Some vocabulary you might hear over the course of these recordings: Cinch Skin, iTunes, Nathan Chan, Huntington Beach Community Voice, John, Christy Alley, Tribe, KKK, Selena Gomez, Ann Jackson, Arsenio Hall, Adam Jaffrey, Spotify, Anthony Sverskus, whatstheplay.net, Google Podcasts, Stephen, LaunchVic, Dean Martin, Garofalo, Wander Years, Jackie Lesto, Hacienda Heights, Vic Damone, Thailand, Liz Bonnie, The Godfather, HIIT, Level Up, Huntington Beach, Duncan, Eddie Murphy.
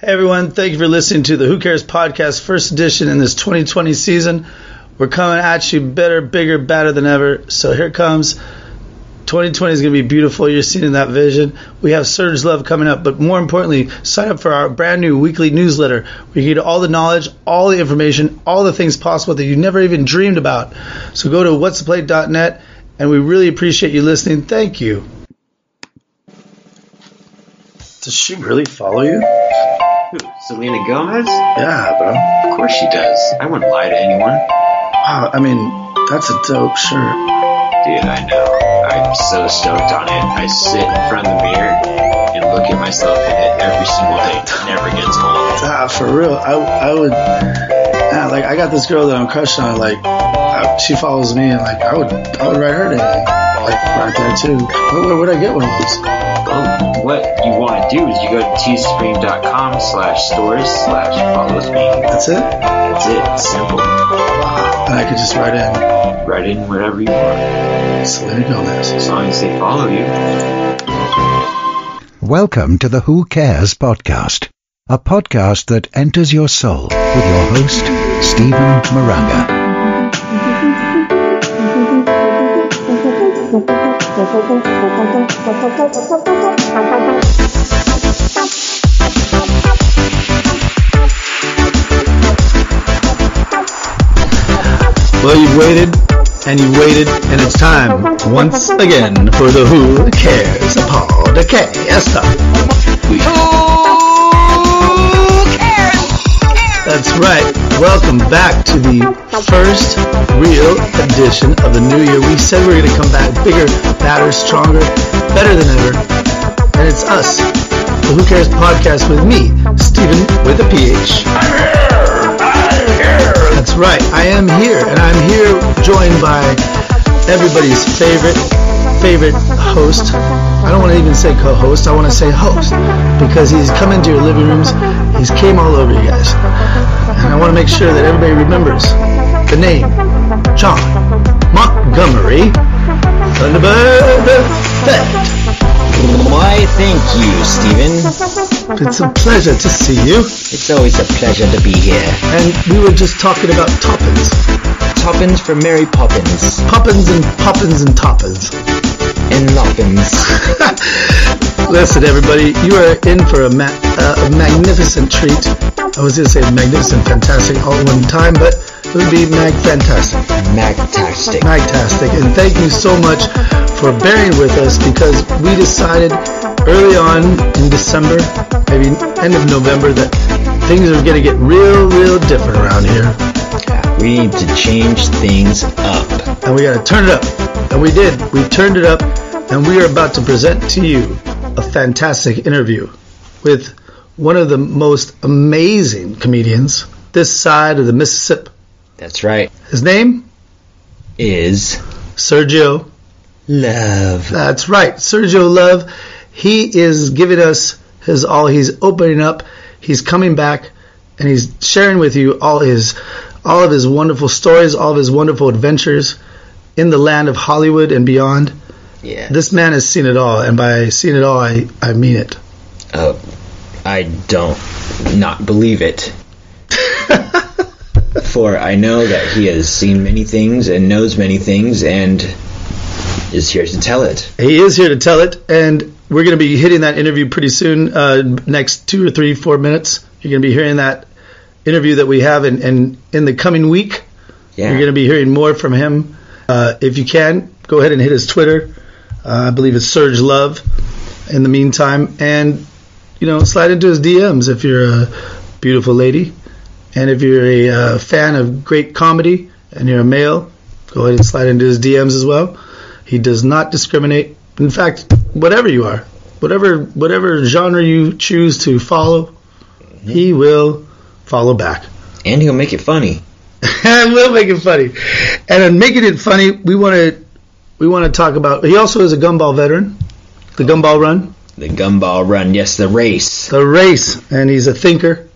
Hey everyone, thank you for listening to the Who Cares Podcast first edition in this 2020 season. We're coming at you better, bigger, badder than ever. So here it comes. 2020 is going to be beautiful. You're seeing that vision. We have Sergio Love coming up, but more importantly, sign up for our brand new weekly newsletter where you get all the knowledge, all the information, all the things possible that you never even dreamed about. So go to whatstheplay.net and we really appreciate you listening. Thank you. Does she really follow you? Who, Selena Gomez? Yeah, bro. Of course she does. I wouldn't lie to anyone. Wow, I mean, that's a dope shirt. Dude, I know. I'm so stoked on it. I sit in front of the mirror and look at myself in it every single day. It never gets old. Ah, for real. I would... Yeah, like, I got this girl that I'm crushed on. Like, she follows me, and, like, I would write her anything. Like, right there, too. Where would I get one of those? Well, what you want to do is you go to teespring.com/stores/follows me. That's it? That's it. Simple. Wow. And I could just write in. Write in whatever you want. Selena Gomez. As long as they follow you. Welcome to the Who Cares Podcast, a podcast that enters your soul with your host, Stephen Moraga. Well, you've waited, and you waited, and it's time, once again, for the Who Cares Podcast. Who Cares? That's right. Welcome back to the first real edition of the new year. We said we're going to come back bigger, badder, stronger, better than ever. And it's us, the Who Cares Podcast with me, Stephen with a PH. I'm here! I'm here! That's right, I am here. And I'm here joined by everybody's favorite host. I don't want to even say co-host, I want to say host, because he's come into your living rooms, he's came all over you guys, and I want to make sure that everybody remembers the name, John Montgomery Thunderbird Effect. Why, thank you, Stephen. It's a pleasure to see you. It's always a pleasure to be here. And we were just talking about toppins. Toppins for Mary Poppins. Poppins and poppins and toppins. And loppins. Listen, everybody, you are in for a magnificent treat. I was going to say magnificent, fantastic all at one time, but it would be mag-fantastic. Mag-tastic. Mag-tastic. And thank you so much for bearing with us, because we decided early on in December, maybe end of November, that things are going to get real different around here. We need to change things up. And we got to turn it up. And we did. We turned it up. And we are about to present to you a fantastic interview with one of the most amazing comedians this side of the Mississippi. That's right. His name is Sergio Love. That's right. Sergio Love. He is giving us his all. He's opening up. He's coming back. And he's sharing with you all of his wonderful stories, all of his wonderful adventures in the land of Hollywood and beyond. Yeah. This man has seen it all, and by seen it all, I mean it. Oh, I don't not believe it. For I know that he has seen many things and knows many things and is here to tell it. He is here to tell it, and we're going to be hitting that interview pretty soon, next 2 or 3, 4 minutes. You're going to be hearing that interview that we have in the coming week. Yeah. You're going to be hearing more from him. If you can, go ahead and hit his Twitter. I believe it's Serge Love in the meantime. And, you know, slide into his DMs if you're a beautiful lady. And if you're a fan of great comedy and you're a male, go ahead and slide into his DMs as well. He does not discriminate. In fact, whatever you are, whatever genre you choose to follow, he will follow back. And he'll make it funny. And we'll make it funny. And in making it funny, we want to talk about... He also is a gumball veteran. The gumball run. The gumball run. Yes, the race. The race. And he's a thinker.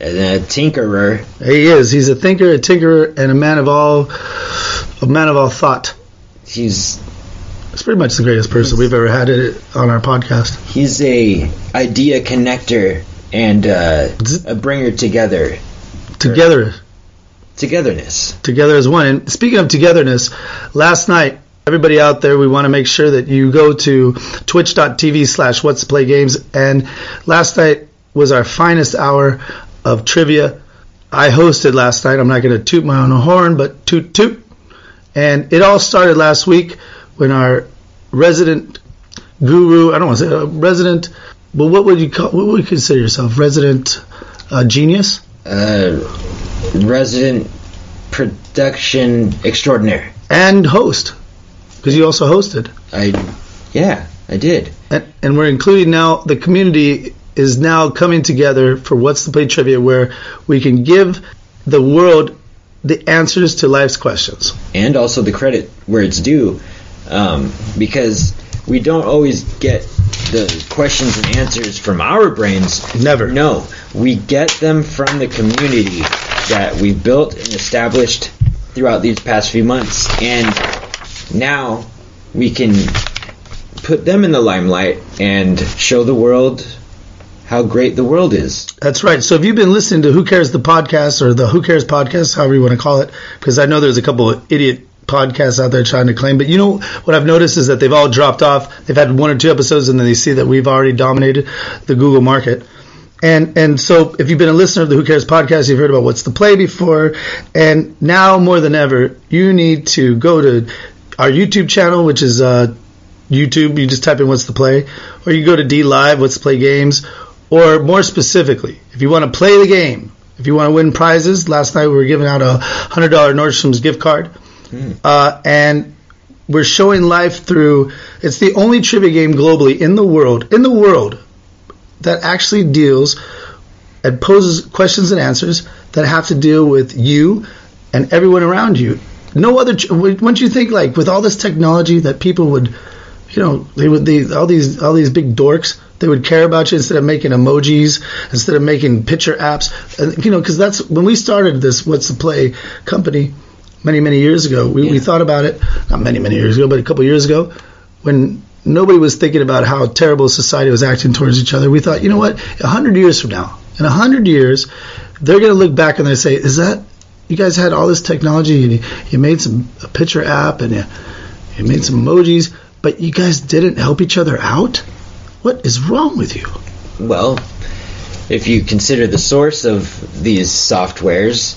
And a tinkerer. He is. He's a thinker, a tinkerer, and a man of all thought. He's pretty much the greatest person we've ever had on our podcast. He's an idea connector. and bring her together. Together. Togetherness. Together as one. And speaking of togetherness, last night, everybody out there, we want to make sure that you go to twitch.tv/whatstheplaygames. And last night was our finest hour of trivia. I hosted last night. I'm not going to toot my own horn, but toot toot. And it all started last week when our resident guru, I don't want to say resident, but what would you consider yourself? Resident genius? Resident production extraordinaire. And host. Because you also hosted. I did. And we're including now, the community is now coming together for What's the Play Trivia, where we can give the world the answers to life's questions. And also the credit where it's due, because we don't always get the questions and answers from our brains. Never. No, we get them from the community that we've built and established throughout these past few months. And now we can put them in the limelight and show the world how great the world is. That's right. So if you've been listening to Who Cares the Podcast, or the Who Cares Podcast, however you want to call it, because I know there's a couple of idiot podcasts out there trying to claim, but you know what I've noticed is that they've all dropped off. They've had one or two episodes, and then they see that we've already dominated the Google market. And so if you've been a listener of the Who Cares Podcast, you've heard about What's the Play before, and now more than ever, you need to go to our YouTube channel, which is YouTube. You just type in What's the Play, or you go to D Live, What's the Play Games, or more specifically, if you want to play the game, if you want to win prizes. Last night we were giving out a $100 Nordstrom's gift card, and we're showing life through. It's the only trivia game globally in the world that actually deals and poses questions and answers that have to deal with you and everyone around you. No other. Wouldn't you think, like, with all this technology, that people would, you know, all these big dorks, they would care about you instead of making emojis, instead of making picture apps, and, you know, because that's when we started this What's the Play company many years ago. We thought about it not many years ago, but a couple years ago, when nobody was thinking about how terrible society was acting towards each other. We thought, you know what, 100 years from now, in 100 years, they're going to look back and they say, is that, you guys had all this technology, and you made a picture app, and you made some emojis, but you guys didn't help each other out? What is wrong with you? Well, if you consider the source of these softwares,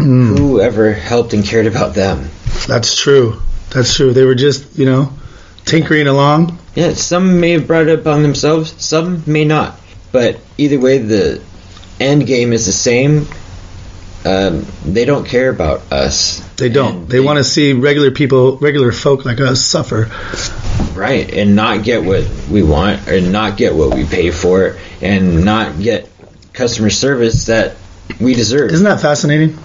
whoever helped and cared about them? That's true. They were just, tinkering along. Yeah, some may have brought it upon themselves, some may not. But either way, the end game is the same. They don't care about us. They don't. They want to see regular folk like us suffer. Right, and not get what we want, and not get what we pay for, and not get customer service that we deserve. Isn't that fascinating?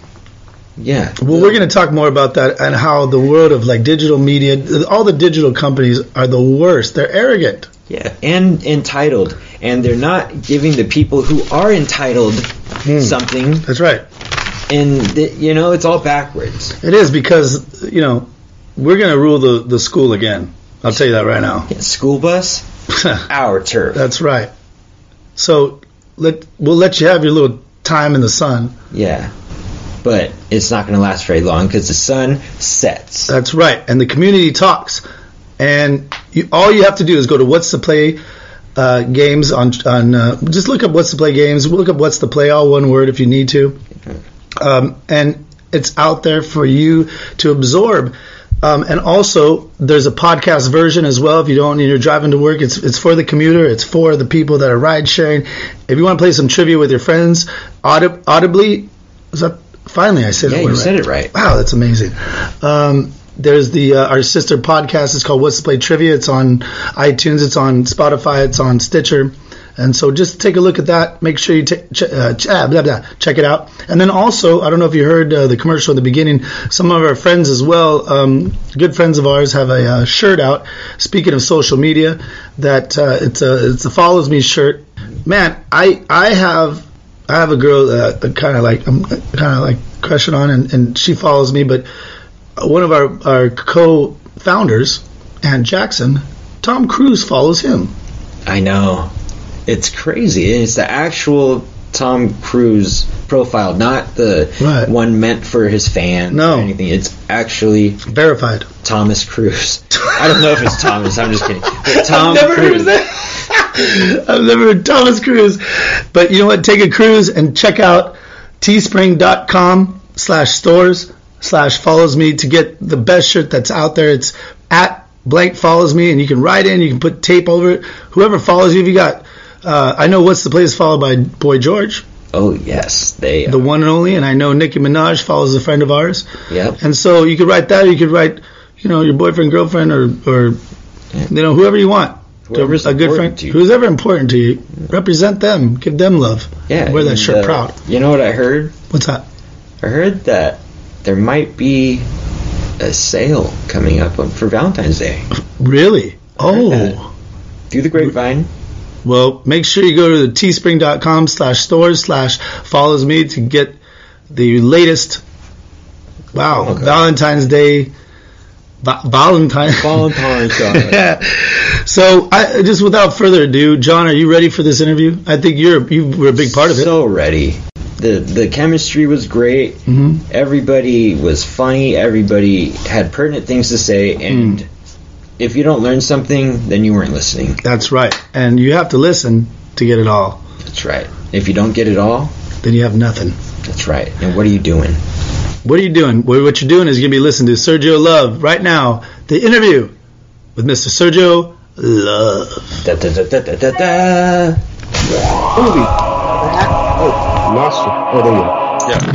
Yeah. Well, we're going to talk more about that, and how the world of, like, digital media, all the digital companies are the worst. They're arrogant. Yeah, and entitled. And they're not giving the people who are entitled something. That's right. And, it's all backwards. It is, because, we're going to rule the school again. I'll tell you that right now. Yeah, school bus, our turf. That's right. So we'll let you have your little time in the sun. Yeah, but it's not going to last very long, because the sun sets. That's right, and the community talks. And all you have to do is go to What's the Play Games on just look up What's the Play Games. Look up What's the Play, all one word, if you need to. And it's out there for you to absorb. And also, there's a podcast version as well. If you don't, you're driving to work, it's for the commuter. It's for the people that are ride sharing. If you want to play some trivia with your friends, audibly, finally I said it right. Yeah, you said it right. Wow, that's amazing. There's the our sister podcast. It's called What's the Play Trivia. It's on iTunes. It's on Spotify. It's on Stitcher. And so just take a look at that. Make sure you check it out. And then also, I don't know if you heard the commercial in the beginning, some of our friends as well, good friends of ours, have a shirt out, speaking of social media, that it's a Follows Me shirt. Man, I have a girl that I'm kind of like crushing on, and she follows me, but one of our co-founders, Ann Jackson, Tom Cruise follows him. I know. it's crazy. And it's the actual Tom Cruise profile, not the one meant for his fan or anything. It's actually verified Thomas Cruise. I don't know if it's Thomas. I'm just kidding. But Tom Cruise. I've never heard Thomas Cruise. But you know what? Take a cruise and check out teespring.com/stores/follows me to get the best shirt that's out there. It's at blank follows me, and you can write in, you can put tape over it. Whoever follows you, if you got, I know What's the Play is followed by Boy George. Oh yes, they are. The one and only. And I know Nicki Minaj follows a friend of ours. Yep. And so you could write that, or you could write, you know, your boyfriend, girlfriend, or you know, whoever you want. Whoever's a good friend, who's ever important to you, represent them, give them love. Yeah, wear that shirt proud. You know what I heard? What's that? I heard that there might be a sale coming up for Valentine's Day. Really? Oh, through the grapevine. Well, make sure you go to the teespring.com/stores/follows me to get the latest. Wow, okay. Valentine's Day. Valentine's Day. Yeah. So, just without further ado, John, are you ready for this interview? I think you were a big part of it. So ready. The chemistry was great. Mm-hmm. Everybody was funny. Everybody had pertinent things to say. And if you don't learn something, then you weren't listening. That's right. And you have to listen to get it all. That's right. If you don't get it all, then you have nothing. That's right. And what are you doing? What are you doing? Well, what you're doing is you're going to be listening to Sergio Love right now. The interview with Mr. Sergio Love. Da, da, da, da, da, da. Oh, lost it. Oh, there you go.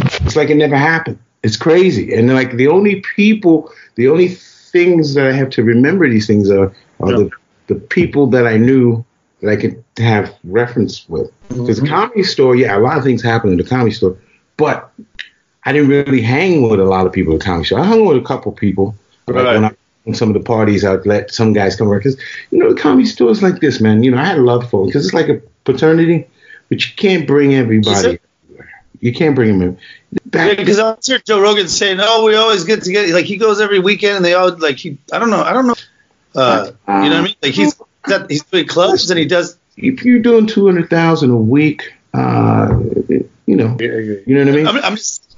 Yeah. It's like it never happened. It's crazy. And like the only people, the only things that I have to remember these things are the people that I knew that I could have reference with. Because the Comedy Store, a lot of things happen in the Comedy Store. But I didn't really hang with a lot of people at the Comedy Store. I hung with a couple people. Right. Like when I went to some of the parties, I'd let some guys come over. Because, you know, the Comedy Store is like this, man. You know, I had a love for it because it's like a fraternity, but you can't bring everybody. You can't bring them in. Because I heard Joe Rogan saying, oh, we always get together. Like, he goes every weekend, and they all, like, I don't know. You know what I mean? Like, he's doing clubs, and he does. If you're doing 200,000 a week, you know what I mean? I'm just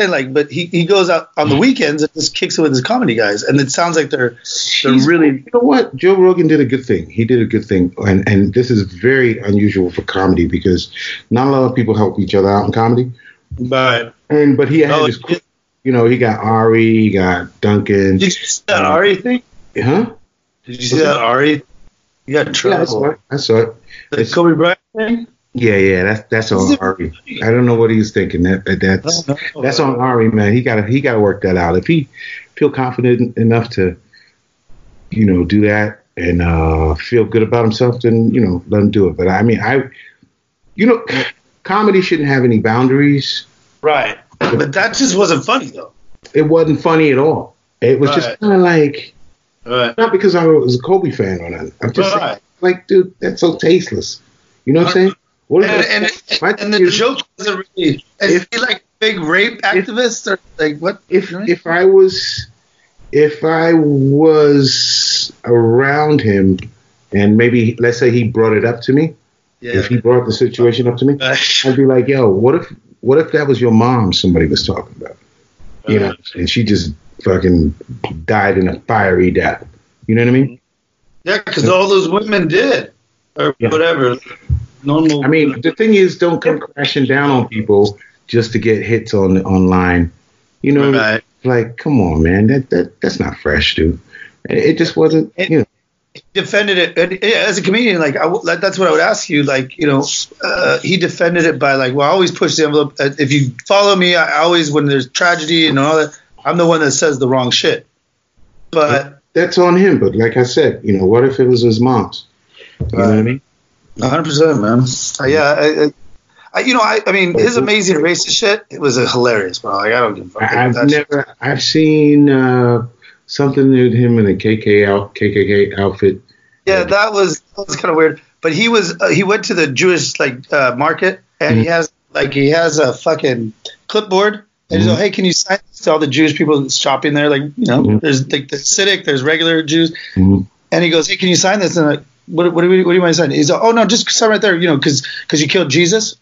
saying, but he goes out on the weekends and just kicks it with his comedy guys, and it sounds like they're really. You know what? Joe Rogan did a good thing. He did a good thing, and this is very unusual for comedy because not a lot of people help each other out in comedy. But he had his, you know, he got Ari, he got Duncan. Did you see that Ari thing? Huh? Did you see that Ari? You got trouble. Yeah, I saw it. The Kobe Bryant thing. Yeah, that's on Ari. I don't know what he was thinking. That's on Ari, man. He gotta work that out. If he feel confident enough to, you know, do that and feel good about himself, then you know, let him do it. But I mean, comedy shouldn't have any boundaries, right? But that just wasn't funny, though. It wasn't funny at all. It was just kind of like not because I was a Kobe fan or nothing. I'm just saying, like, dude, that's so tasteless. You know what I'm saying? And the joke wasn't really. Is he like a big rape activist or like what? If I was around him, and maybe let's say he brought it up to me, if he brought the situation up to me, I'd be like, yo, what if that was your mom? Somebody was talking about, you know, and she just fucking died in a fiery death. You know what I mean? Yeah, because all those women did or whatever. Normal. I mean, the thing is, don't come crashing down on people just to get hits online. You know, like, come on, man, that's not fresh, dude. It just wasn't. You know. He defended it, and as a comedian, like, that's what I would ask you. Like, you know, he defended it by like, well, I always push the envelope. If you follow me, I always, when there's tragedy and all that, I'm the one that says the wrong shit. But that's on him. But like I said, you know, what if it was his mom's? You know what I mean? 100%, man. I mean, his amazing racist shit. It was hilarious, bro. Like, I don't give a fuck. I've seen something with him in a KKK outfit. Yeah, that was kind of weird. But he was he went to the Jewish market, and he has a fucking clipboard. And he's like, hey, can you sign this to all the Jewish people shopping there? Like, you know, there's like the Hasidic, there's regular Jews, and he goes, hey, can you sign this? And I'm like, What do you want to say? He's like, oh no, just sign right there. You know, because you killed Jesus.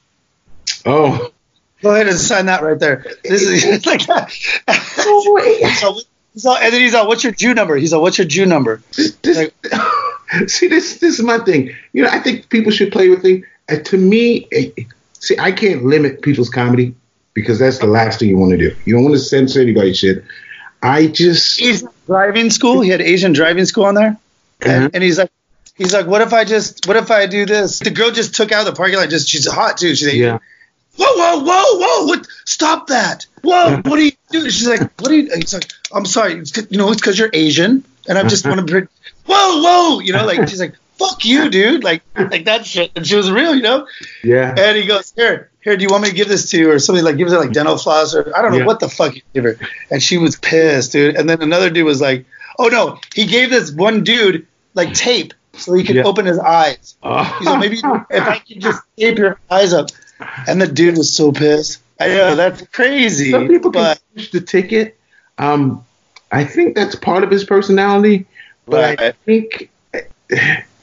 Oh, go ahead and sign that right there. This is it's like that. So, and then he's like, what's your Jew number? He's like, what's your Jew number? See, this is my thing. You know, I think people should play with things. To me, see, I can't limit people's comedy because that's the last thing you want to do. You don't want to censor anybody's shit. I just Asian driving school. He had Asian driving school on there, and he's like, what if I do this? The girl just took out of the parking lot. Just she's hot too. She's like, yeah. Whoa! What? Stop that! Whoa! What are you doing? She's like, what are you? He's like, I'm sorry. You know, it's because you're Asian, and I just want to. Whoa! You know, like she's like, fuck you, dude! Like that shit. And she was real, you know. Yeah. And he goes, here. Do you want me to give this to you or something? Like gives her like dental floss or I don't know what the fuck you give her. And she was pissed, dude. And then another dude was like, oh no, he gave this one dude like tape so he could open his eyes. He's like, maybe if I could just tape your eyes up. And the dude was so pissed. I know, that's crazy. Some people can push the ticket. I think that's part of his personality, but I think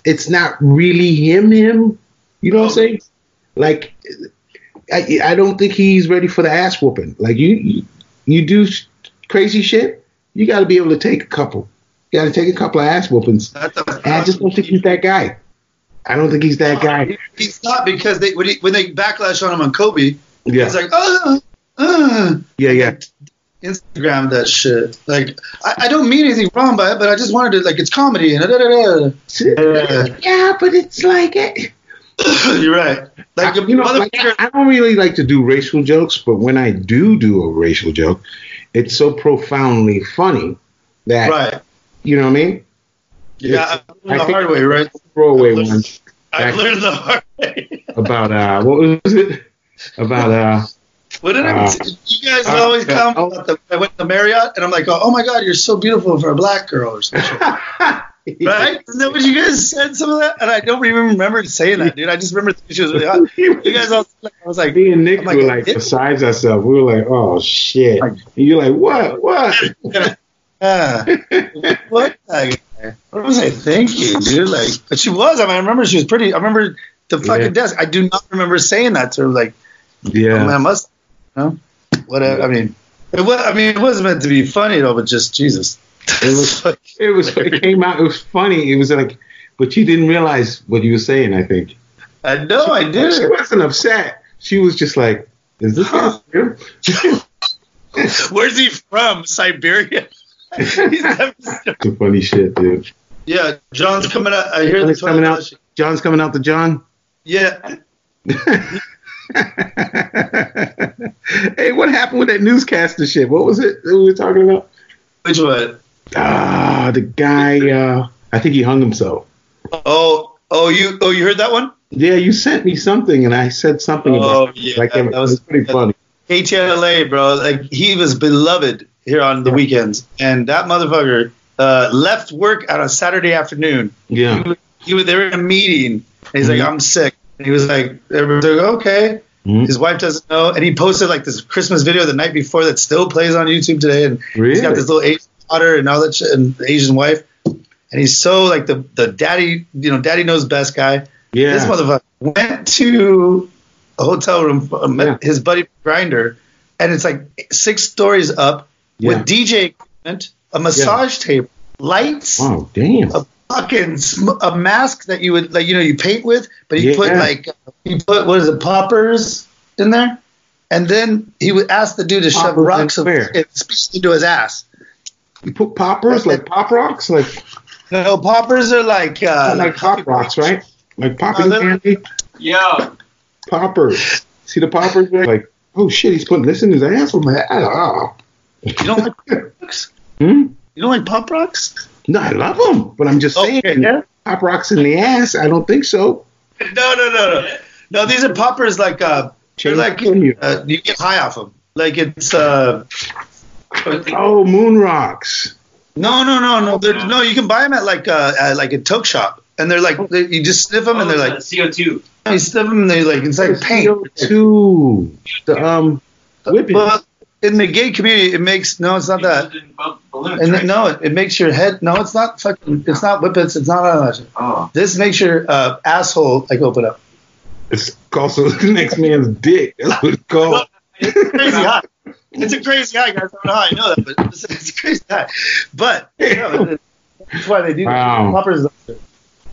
it's not really him. You know what I'm saying? Like, I don't think he's ready for the ass whooping. Like, you do crazy shit, you got to be able to take a couple. You got to take a couple of ass whoopings. I just don't think he's that guy. I don't think he's that guy. He's not because when they backlash on him on Kobe, he's like, Instagram that shit. Like, I don't mean anything wrong by it, but I just wanted to, like, it's comedy. And yeah, but it's like it. You're right. Like, I don't really like to do racial jokes, but when I do a racial joke, it's so profoundly funny that, you know what I mean? Yeah, I learned the hard way, right? Throwaway one. I learned the hard way. About, what was it? About, What did I mean? You guys always come. I went to Marriott, and I'm like, oh my God, you're so beautiful for a black girl or something. Right? Isn't that what you guys said, some of that? And I don't even remember saying that, dude. I just remember she was really hot. You guys all, I was like, me and Nick were like besides ourselves. We were like, oh, shit. And you're like, what? What? What was I thinking, dude? Like, but she was. I mean, I remember she was pretty. I remember the fucking desk. I do not remember saying that to her. Like, I mean, I must, you know? Whatever. I mean, it wasn't meant to be funny though, but just Jesus. It came out. It was funny. It was like, but you didn't realize what you were saying. I think. I know. I did. She wasn't upset. She was just like, "Is this you?" Where's he from? Siberia. He's some funny shit, dude. Yeah, John's coming out. I hear this coming out. John's coming out to John. Yeah. Hey, what happened with that newscaster shit? What was it that we were talking about? Which one? The guy. I think he hung himself. Oh, you heard that one? Yeah, you sent me something, and I said something about. Yeah, that was pretty funny. KTLA, bro. Like he was beloved here on the weekends, and that motherfucker left work on a Saturday afternoon. Yeah, they were in a meeting. And he's like, I'm sick. And he was like, everybody's like, okay. His wife doesn't know, and he posted like this Christmas video the night before that still plays on YouTube today. And he's got this little Asian daughter and all that shit, and the Asian wife, and he's so like the daddy, you know, daddy knows best guy. Yeah, this motherfucker went to a hotel room, met his buddy Grindr, and it's like 6 stories up with DJ equipment, a massage table, lights, oh damn, a fucking a mask that you would like, you know, you paint with, but he put like. He put, what is it, poppers in there? And then he would ask the dude to shove rocks into his ass. You put poppers? Like pop rocks? Like no, poppers are like... like pop rocks, right? Like popping candy? Yeah. Poppers. See the poppers? Right? Like, oh shit, he's putting this in his ass? Oh. You don't like pop rocks? You don't like pop rocks? No, I love them. But I'm just saying, pop rocks in the ass? I don't think so. No. No, these are poppers like you get high off them. Like it's moon rocks. No. You can buy them at like a toke shop, and they're like you just sniff them and they're like CO2. You sniff them and they like it's like paint. CO2. The whipping. Well, in the gay community, it makes, no, it's not that. And then, no, it makes your head, no, it's not fucking, it's not whippets, it's not eyelashes. Oh. This makes your asshole, like, open up. It's also the next man's dick. That's what it's called. It's a crazy high. It's a crazy high, guys. I don't know how I know that, but it's a crazy high. But, you know, that's why they do poppers. You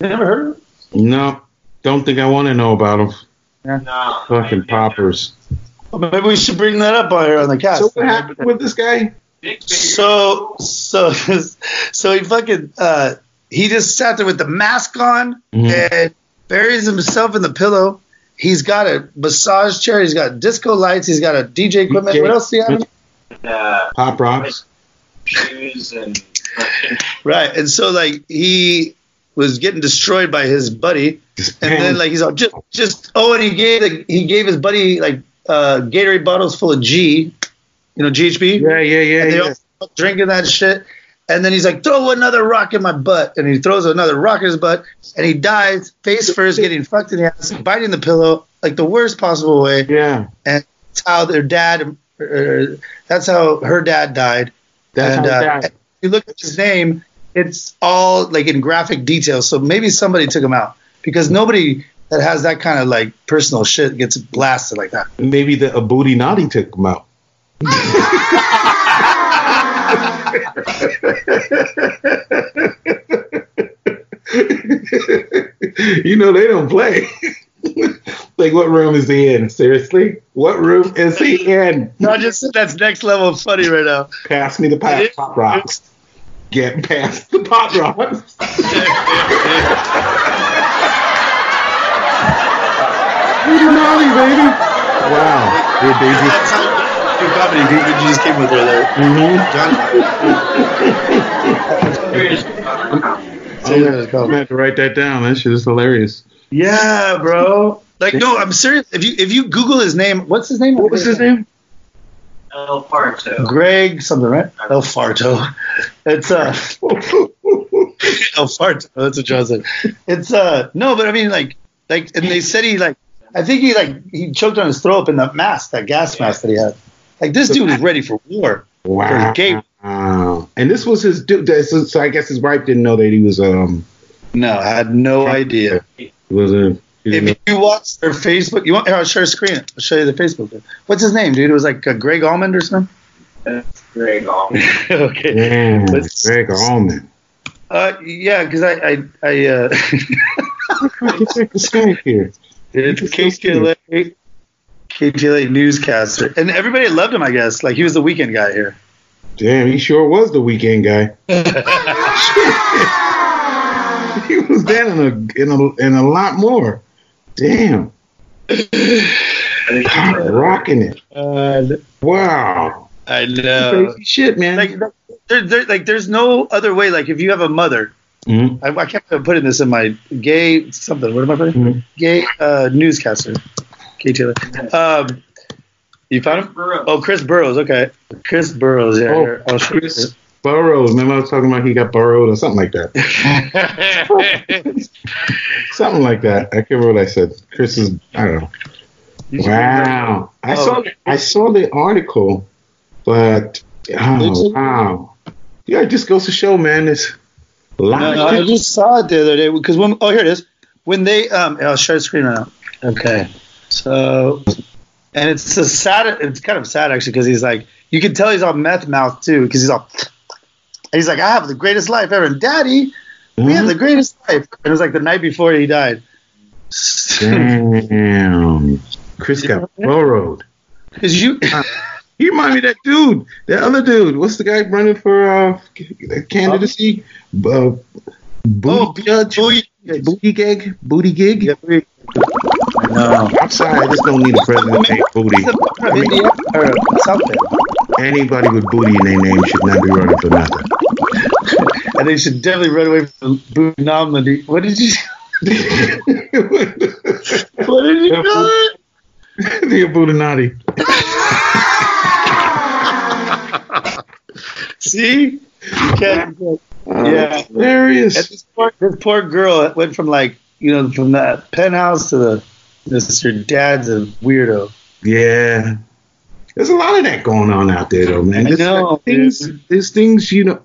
never heard of them? No. Don't think I want to know about them. Yeah. No. Fucking poppers. Well, maybe we should bring that up here on the cast. So what happened with this guy? So he fucking, he just sat there with the mask on and buries himself in the pillow. He's got a massage chair. He's got disco lights. He's got a DJ equipment. What else do you have? Pop rocks. Shoes and... Right. And so, like, he was getting destroyed by his buddy. And then, like, he's all, and he gave his buddy, like, Gatorade bottles full of G, you know, GHB. Yeah. And they all drinking that shit. And then he's like, throw another rock in my butt. And he throws another rock in his butt. And he dies face first, getting fucked in the ass, biting the pillow, like the worst possible way. Yeah. And that's how her dad died. And if you look at his name, it's all like in graphic detail. So maybe somebody took him out, because nobody that has that kind of like personal shit gets blasted like that. Maybe the Abudi Nadi took him out. You know they don't play. Like, what room is he in? Seriously, what room is he in? No, I just said that's next level of funny right now. Pass me the pop rocks. Get past the pop rocks. Naughty, baby. Wow, good baby. Comedy, you just came with her there. John. I'm gonna have to write that down. That shit is hilarious. Yeah, bro. Like, no, I'm serious. If you Google his name, what's his name? What was his name? El Farto. Greg something, right? El Farto. It's El Farto. That's what John said. It's no, but I mean, like, and they said he choked on his throat in that gas mask that he had. Like, this dude is ready for war. Wow. And this was his dude. So I guess his wife didn't know that he was. No, I had no idea. You watch their Facebook, you want? Here, I'll share a screen. I'll show you the Facebook. What's his name, dude? It was like Greg Almond or something. That's Greg Almond. Okay. Yeah, Greg Almond. Yeah, because I check the screen here. It's KTLA newscaster, and everybody loved him. I guess like he was the weekend guy here. Damn, he sure was the weekend guy. He was that in a lot more. Damn, rocking it. Wow, I know. Crazy shit, man. Like, there's no other way. Like, if you have a mother. Mm-hmm. I kept putting this in my gay something. What am I putting? Mm-hmm. Gay newscaster. KTLA. You found him? Burroughs. Oh, Chris Burroughs. Okay. Chris Burroughs. Yeah. Oh, Chris Burroughs. Remember I was talking about he got burrowed or something like that. Something like that. I can't remember what I said. Chris is, I don't know. Wow. I saw the article, but wow. Yeah, it just goes to show, man. It's I just saw it the other day because here it is. When they I'll share the screen right now. Okay, so and it's a sad. It's kind of sad actually because he's like you can tell he's all meth mouth too because he's all and he's like I have the greatest life ever and Daddy we have the greatest life and it was like the night before he died. Damn, Chris got railroaded. Cause you. He remind me of that dude, that other dude. What's the guy running for candidacy? Booty gig? Yeah, no, I'm sorry. I just don't need a president named Booty. I mean, or something. Anybody with booty in their name should not be running for nothing. And they should definitely run away from booty. What did you say? What did you call it? The Abutinati. See? Yeah. Hilarious. And this poor girl went from like, you know, from that penthouse to this is your dad's a weirdo. Yeah. There's a lot of that going on out there, though, man. There's things, you know.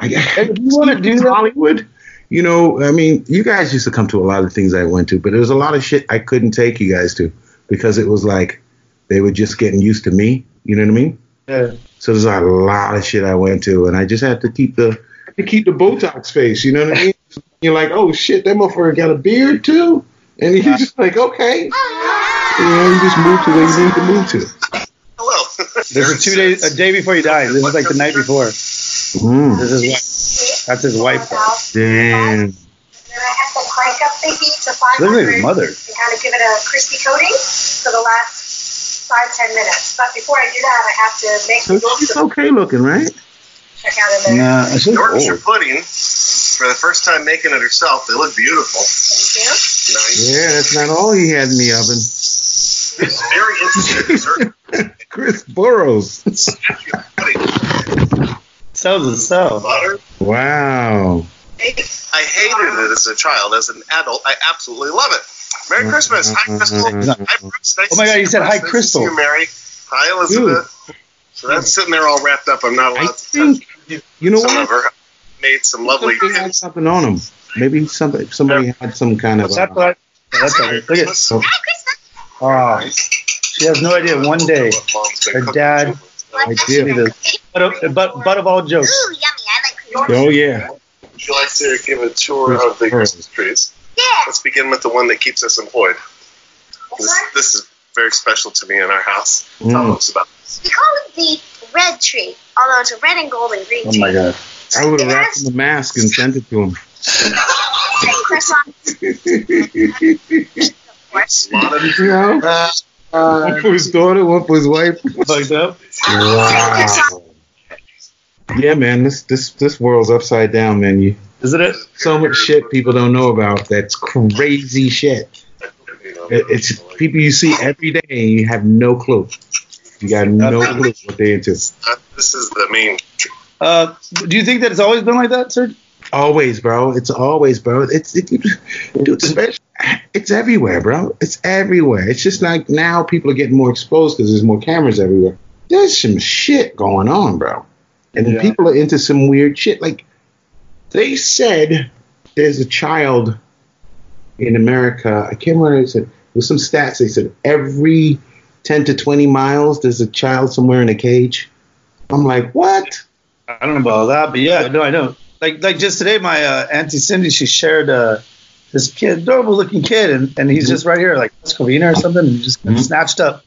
If you want to do Hollywood, you know, I mean, you guys used to come to a lot of things I went to, but there was a lot of shit I couldn't take you guys to because it was like they were just getting used to me. You know what I mean? Yeah. So there's a lot of shit I went to, and I just had to keep the Botox face. You know what I mean? You're like, oh shit, that motherfucker got a beard too, and you're just like, okay. You know, you just move to where you need to move to. Hello. There's a day before you die. This is like the night before. Mm. This is that's his wife. Damn. Then I have to crank up the heat to 500 mother. And kind of give it a crispy coating for the last 5-10 minutes. But before I do that, I have to make the so she's okay looking, right? Check out in there. Nah, Yorkshire pudding. For the first time making it herself, they look beautiful. Thank you. Nice. Yeah, that's not all he had in the oven. This is very interesting dessert. Chris Burroughs. Sounds a cell. Butter. Wow. I hated it as a child. As an adult, I absolutely love it. Merry Christmas. Hi, Crystal. Hi, Bruce. Nice oh my God, you said hi, Crystal. Nice to see you, Mary. Hi, Elizabeth. Dude. So that's sitting there all wrapped up. I'm not allowed to touch you know some what? Of her. Made some lovely. Maybe had something on them. Maybe somebody had some kind of. That's what. That's Merry look Christmas. At. Oh, she has no idea. One day, her dad. I did. But of all jokes. Ooh, yummy! I like Yorkshire. Oh yeah. Would you like to give a tour of the Christmas trees? Yeah. Let's begin with the one that keeps us employed. This is very special to me in our house. Tell us about this. We call it the red tree, although it's a red and gold and green tree. Oh my God! I would have wrapped him the mask and sent it to him. One for his daughter, one for his wife. Like that. Wow. Yeah, man, this world's upside down, man. Isn't it? So much shit people don't know about. That's crazy shit. It's people you see every day and you have no clue. You got no clue what they're into. This is the main. Do you think that it's always been like that, sir? Always, bro. It's always, bro. It's everywhere, bro. It's everywhere. It's just like now people are getting more exposed because there's more cameras everywhere. There's some shit going on, bro. And people are into some weird shit. Like, they said there's a child in America. I can't remember what they said. With some stats, they said every 10 to 20 miles, there's a child somewhere in a cage. I'm like, what? I don't know about that, but yeah, no, I know. Like just today, my Auntie Cindy, she shared this kid, adorable looking kid, and he's just right here, like Escovina or something, and just snatched up.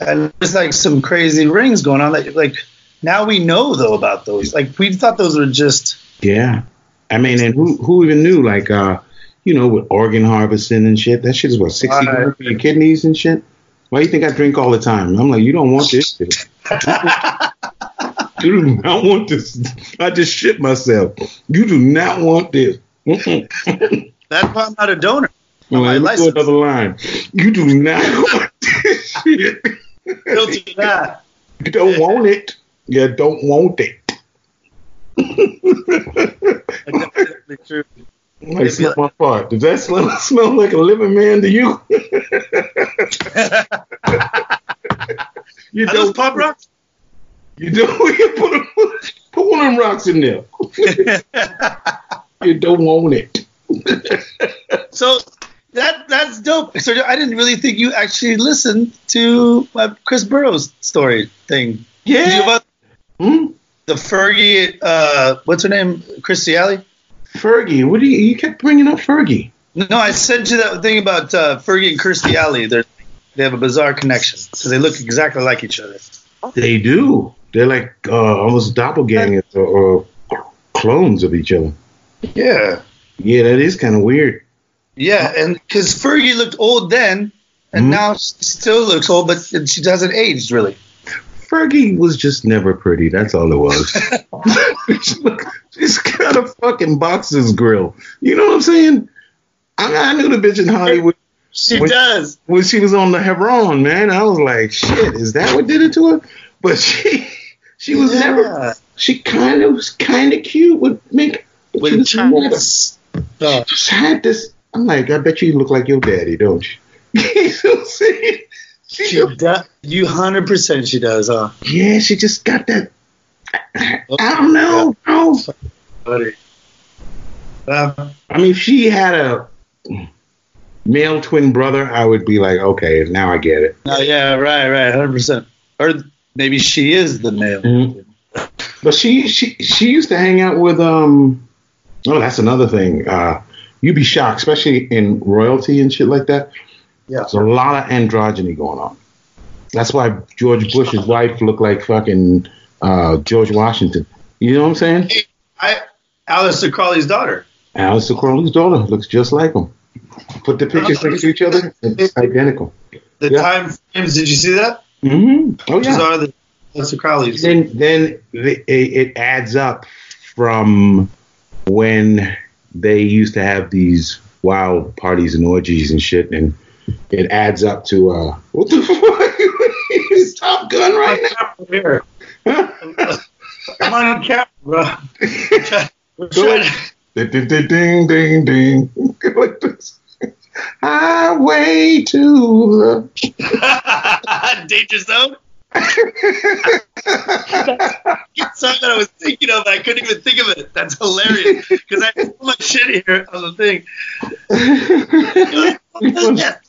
And there's like some crazy rings going on. Like now we know though about those. Like we thought those were just I mean, and who even knew? Like you know, with organ harvesting and shit, that shit is what 60 for your kidneys and shit. Why do you think I drink all the time? I'm like, you don't want this shit. You do not want this. I just shit myself. You do not want this. That's why I'm not a donor. Well, let's go another line. You do not want this shit. Don't do that. You don't want it. You don't want it. That's true. I slipped my fart. Does that smell like a living man to you? You don't pop rocks? You don't put one of them rocks in there. You don't want it. So that's dope. So I didn't really think you actually listened to my Chris Burroughs story thing. Yeah. About the Fergie, what's her name? Christy Alley? Fergie. What do you kept bringing up Fergie? No, I sent you that thing about Fergie and Christy Alley. They have a bizarre connection because they look exactly like each other. They do. They're like almost doppelgangers or clones of each other. Yeah. Yeah, that is kind of weird. Yeah, and because Fergie looked old then, and now she still looks old, but she doesn't age, really. Fergie was just never pretty. That's all it was. She's got a fucking boxer's grill. You know what I'm saying? I knew the bitch in Hollywood. When she was on the Hebron, man, I was like, shit, is that what did it to her? But she was never. She kind of was cute. With chunks. She just had this. I'm like, I bet you look like your daddy, don't you? You know what I'm saying? You 100% she does, huh? Yeah, she just got that. I don't know, bro. I mean, if she had a male twin brother, I would be like, okay, now I get it. No, yeah, right, 100%. Or maybe she is the male. Mm-hmm. But she used to hang out with Oh, that's another thing. You'd be shocked, especially in royalty and shit like that. Yeah, there's a lot of androgyny going on. That's why George Bush's wife looked like fucking George Washington. You know what I'm saying? Aleister Crowley's daughter. Aleister Crowley's daughter looks just like him. Put the pictures next to each other, it's identical. The time frames, did you see that? Mm-hmm. Oh, yeah. These are the Aleister Crowley's. Then it adds up from when they used to have these wild parties and orgies and shit, and it adds up to what the fuck is Top Gun right now? Here. Come on camera, bro. Ding, ding, ding. Like this. Highway to Danger Zone? That's something I was thinking of. I couldn't even think of it. That's hilarious. Because I have so much shit here on the thing. Oh shit.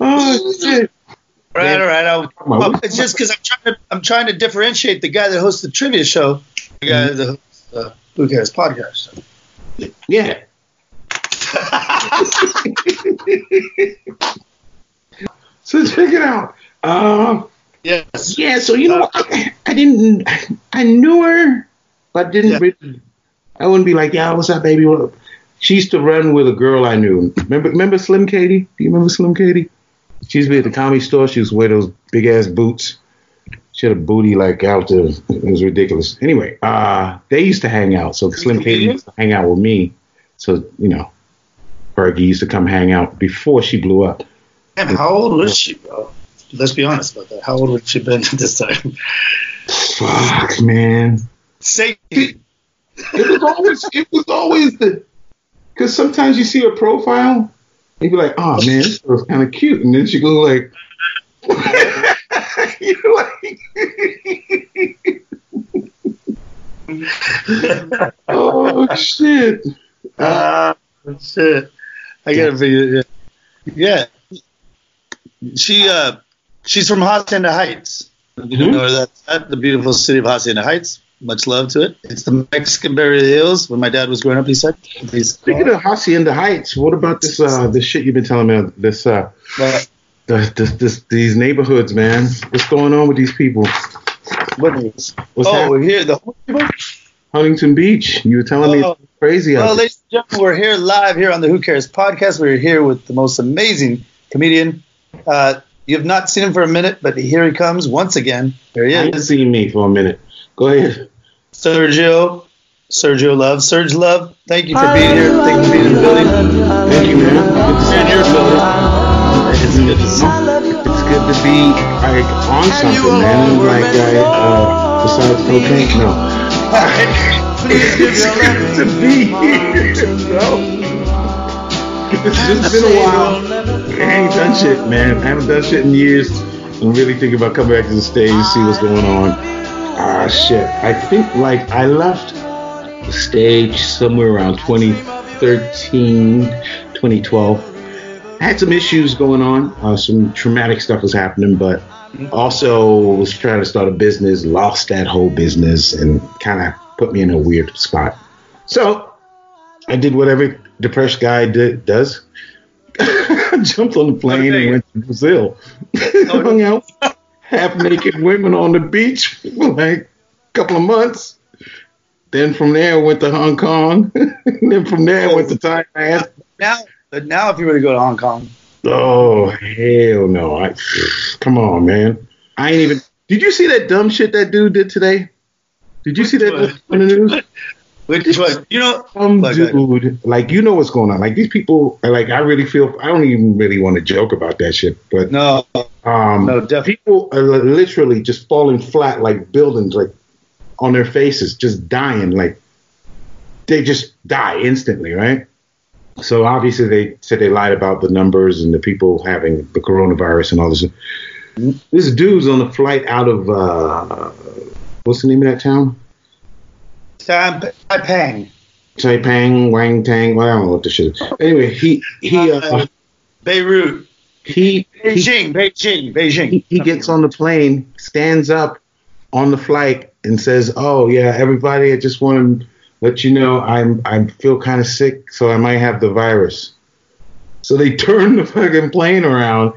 All right. It's just because I'm trying to differentiate the guy that hosts the trivia show, the guy that hosts the Who Cares podcast. Yeah. So check it out. Yes. Yeah. So you know, what? I didn't. I knew her, but didn't. Yeah. I wouldn't be like, yeah, what's up, baby? She used to run with a girl I knew. Remember Slim Katie? Do you remember Slim Katie? She used to be at the Comedy Store. She used to wear those big ass boots. She had a booty like out there. It was ridiculous. Anyway, they used to hang out. So Slim Katie used to hang out with me. So you know. Fergie used to come hang out before she blew up. Damn, how old was she, bro? Let's be honest about that. How old would she have been at this time? Fuck, man. Safety. It was always the... Because sometimes you see her profile, and you be like, oh, man, this girl's kind of cute. And then she goes like... You're like... oh, shit. Shit. I gotta figure it out. Yeah. She's from Hacienda Heights. You don't know where that's at, the beautiful city of Hacienda Heights. Much love to it. It's the Mexican Beverly Hills. When my dad was growing up, he said. Speaking of Hacienda Heights, what about this shit you've been telling me? This these neighborhoods, man. What's going on with these people? What's happening? We're here. The whole people? Huntington Beach. You were telling me it's crazy out there. Well, ladies and gentlemen, we're here live here on the Who Cares podcast. We're here with the most amazing comedian. You have not seen him for a minute, but here he comes once again. There he is. You haven't seen me for a minute. Go ahead. Sergio Love. Thank you for being here. Thank you for being in the building. Thank you, man. Good to see you here, brother. It's good to see you. It's good to be on something, man. Like, besides cocaine, no. Please give your love to me. It's just been a while. I ain't done shit, man. I haven't done shit in years. I'm really thinking about coming back to the stage and see what's going on. Ah, shit. I think, like, I left the stage somewhere around 2013, 2012. I had some issues going on. Some traumatic stuff was happening, but... Also was trying to start a business, lost that whole business, and kind of put me in a weird spot. So I did what every depressed guy does. Jumped on the plane and went to Brazil. Hung out with half-naked women on the beach for like a couple of months. Then from there, I went to Hong Kong. And then from there, I went to Thailand. Now if you were to go to Hong Kong. Oh, hell no. Come on, man. I ain't even... Did you see that dumb shit that dude did today? Did you see that on the news? Which one? You know... Dude. Like, you know what's going on. Like, these people... Like, I really feel... I don't even really want to joke about that shit, but... No. Definitely. People are literally just falling flat like buildings, like, on their faces, just dying, like... they just die instantly, right? So obviously they said they lied about the numbers and the people having the coronavirus and all this. This dude's on the flight out of, what's the name of that town? Taipang. Taipang, Wang Tang. Well, I don't know what this shit is. Anyway, Beirut. Beijing. He gets on the plane, stands up on the flight and says, oh, yeah, everybody, I just want to let you know I feel kind of sick, so I might have the virus. So they turned the fucking plane around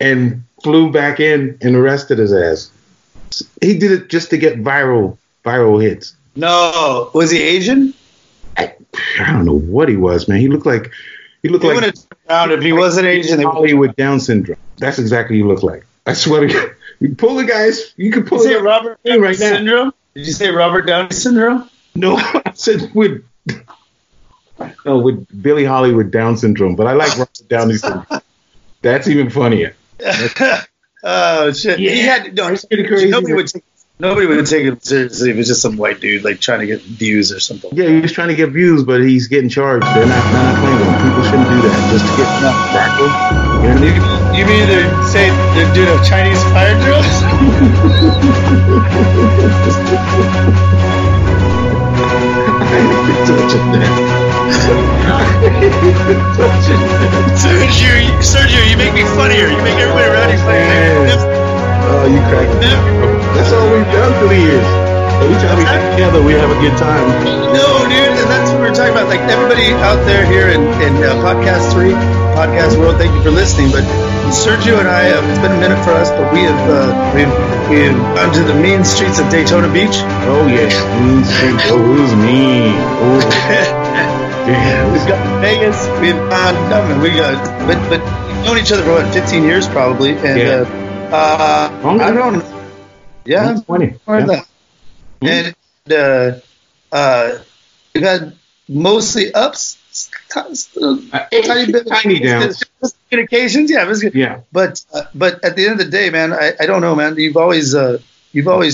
and flew back in and arrested his ass. He did it just to get viral hits. No. Was he Asian? I don't know what he was, man. He looked like would have turned around if he wasn't Asian. Hollywood Down syndrome. That's exactly what he looked like. I swear to God. You pull the guys. You can pull. Did you say Robert Downey right syndrome? Now. Did you say Robert Downey syndrome? No, I said with Billy Hollywood Down syndrome. But I like Robert Downey syndrome. That's even funnier. Oh shit! Yeah. It's pretty crazy. Nobody would take him seriously if it was just some white dude like trying to get views or something. Yeah, he was trying to get views, but he's getting charged. They're not playing with him. People shouldn't do that just to get back. You mean they're saying they're doing a Chinese fire drill? Sergio, you make me funnier. You make everybody around you funnier. Oh, you crack me. That's all we've done for the years. Every time we get together, we have a good time. No, dude, and that's what we're talking about. Like, everybody out there here in Podcast 3, Podcast World, thank you for listening. But Sergio and I, it's been a minute for us, but we have gone to the mean streets of Daytona Beach. Oh, yes. Mean streets. Oh, who's mean? Oh, yeah. We've got Vegas. We've done. But we've known each other for what, 15 years probably, and I don't. Yeah, 20. Yeah. And we've had mostly ups, tiny downs, communications. Yeah, it was good. Yeah. But at the end of the day, man, I don't know, man. You've always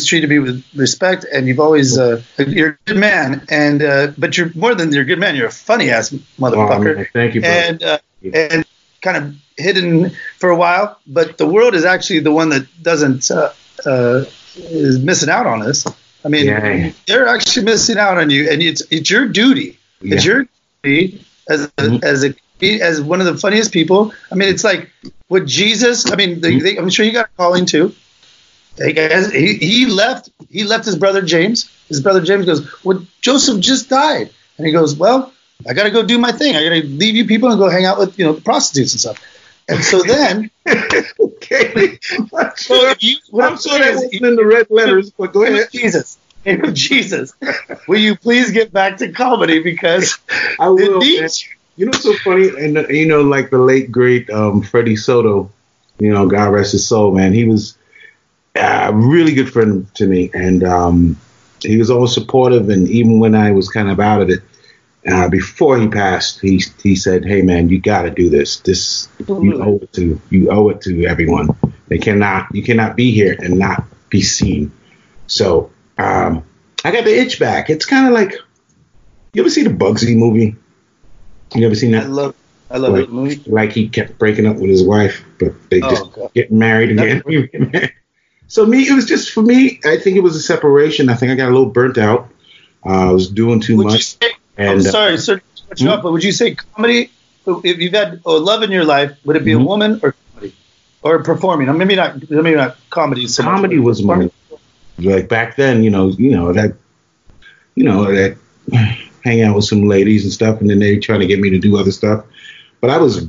treated me with respect, and you've always you're a good man. And but you're more than you're a good man. You're a funny ass motherfucker. Oh, man, thank you, bro. And kind of hidden for a while, but the world is actually the one that doesn't is missing out on us. I mean, they're actually missing out on you, and it's your duty. Yeah. It's your duty as one of the funniest people. I mean, it's like what Jesus. I mean, I'm sure you got a calling too. He left his brother James. His brother James goes, well, Joseph just died. And he goes, well, I got to go do my thing. I got to leave you people and go hang out with, the prostitutes and stuff. And so then. Okay. I'm sure that wasn't in the red letters, but go ahead. Jesus, will you please get back to comedy because I will, it needs you. You know what's so funny? And, like the late, great Freddie Soto, God rest his soul, man. He was a really good friend to me, and he was always supportive, and even when I was kind of out of it, before he passed, he said, hey man, you got to do this. You owe it to everyone. You cannot be here and not be seen. So I got the itch back. It's kind of like, you ever see the Bugsy movie? You ever seen that? I love that movie. Like he kept breaking up with his wife, but they just get married again. So me, it was just for me. I think it was a separation. I think I got a little burnt out. I was doing too much. I'm sorry, sir, to cut you off, but would you say comedy? If you've had love in your life, would it be a woman or comedy or performing? Maybe not comedy. So comedy much, was more like back then. That hang out with some ladies and stuff, and then they trying to get me to do other stuff. But I was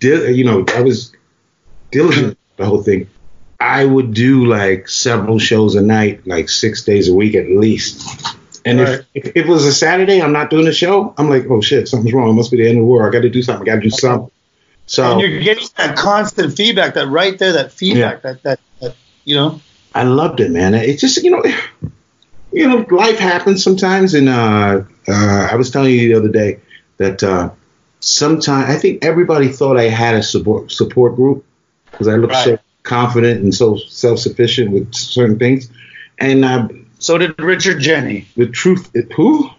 diligent the whole thing. I would do like several shows a night, like 6 days a week at least. And if it was a Saturday, I'm not doing a show. I'm like, oh shit, something's wrong. It must be the end of the world. I got to do something. So and you're getting that constant feedback, that right there, that feedback, that. I loved it, man. It's just life happens sometimes. And I was telling you the other day that sometimes I think everybody thought I had a support group because I looked so confident and so self-sufficient with certain things, and so did Richard Jeni. The truth, who?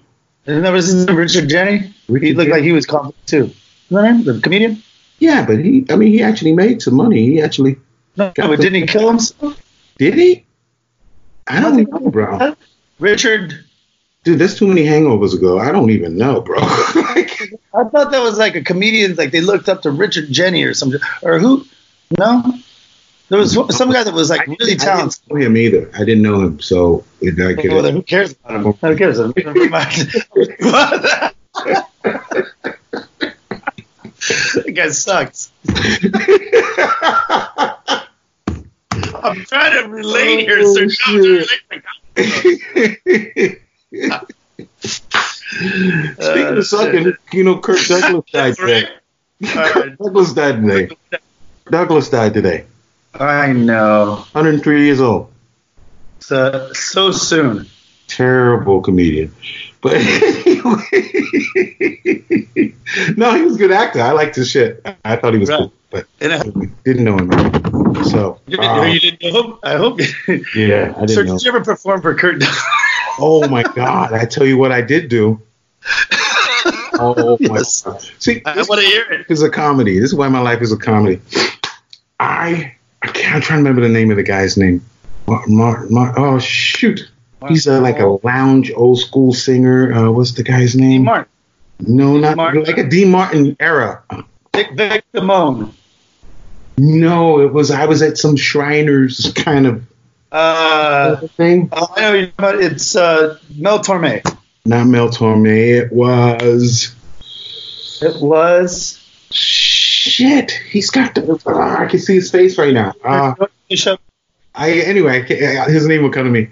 Isn't that his name, Richard Jeni? He looked like he was confident too. Isn't that the comedian? Yeah, but he actually made some money. He actually. But didn't he kill himself? Did he? I don't know, bro. Richard. Dude, that's too many hangovers ago. I don't even know, bro. I thought that was like a comedian, like they looked up to Richard Jeni or something. Or who? No? There was some guy that was like really talented. I didn't know him either. I didn't know him, so... Well, then who cares about him? Who cares about him? That guy sucks. I'm trying to relate here, sir. Speaking of sucking, Kirk Douglas died today. Right. Douglas died today. I know. 103 years old. So soon. Terrible comedian. But anyway. No, he was a good actor. I liked his shit. I thought he was cool. But I didn't know him. So you didn't know him? I hope. Yeah, I didn't know. Did you ever perform for Kurt Douglas? Oh my God! I tell you what, I did do. Oh yes. My God! See, I want to hear it. This is a comedy. This is why my life is a comedy. I'm trying to remember the name of the guy's name. Oh shoot! He's like a lounge old school singer. What's the guy's name? Dean Martin. No, not Martin. Like a Dean Martin era. Vic Damone. No, it was. I was at some Shriners kind of thing. I know you're talking about. It's Mel Torme. Not Mel Torme. It was. Shit, he's got the. I can see his face right now. His name will come to me.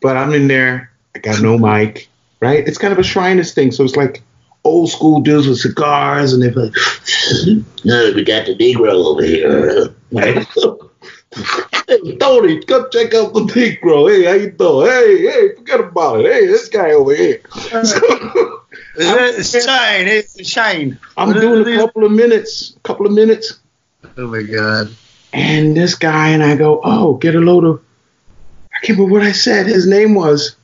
But I'm in there. I got no mic. Right? It's kind of a Shriners thing, so it's like. Old school dudes with cigars, and they're like, "No, we got the Negro over here." Like, hey, Tony, come check out the Negro. Hey, how you doing? Hey, forget about it. Hey, this guy over here. It's Shane. I'm doing a couple of minutes. Oh my God! And this guy and I go, "Oh, get a load of." I can't remember what I said. His name was,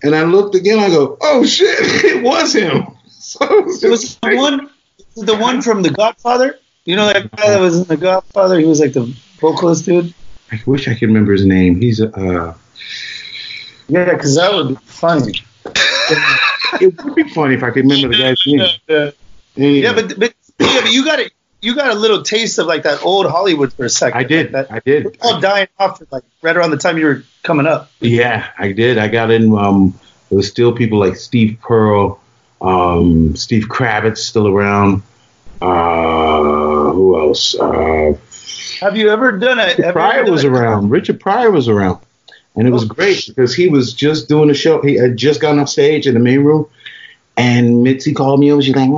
and I looked again. I go, "Oh shit, it was him." So was the one from The Godfather? You know that guy that was in The Godfather? He was like the vocalist dude. I wish I could remember his name. He's yeah, because that would be funny. It would be funny if I could remember the guy's name. Anyway. Yeah, but you got a little taste of like that old Hollywood for a second. I did. We're all dying off like right around the time you were coming up. Yeah, I did. I got in. There was still people like Steve Pearl. Steve Kravitz still around. Who else? Have you ever done it? Richard Pryor was around, and it was great because he was just doing a show. He had just gotten off stage in the main room, and Mitzi called me over. She's like,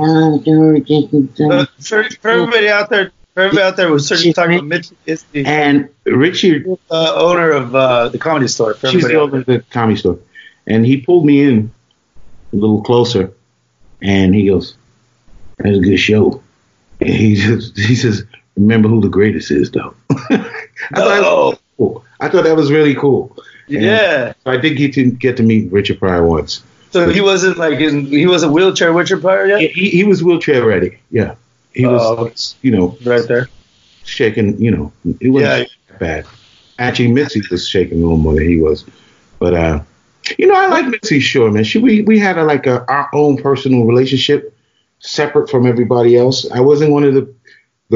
for everybody out there, was certainly talking about Mitzi. And Richard, owner of the Comedy Store. She's the owner of the Comedy Store, and he pulled me in. A little closer, and he goes, "That's a good show." And he says, "Remember who the greatest is, though." I thought that was really cool. And yeah, so I did get to meet Richard Pryor once. So he wasn't like he wasn't wheelchair Richard Pryor yet. Yeah, he was wheelchair ready. Yeah, he was. Right there, shaking. It wasn't bad. Actually, Mitzi was shaking a little more than he was, but. I like Mitzi Shore, man. We had our own personal relationship, separate from everybody else. I wasn't one of the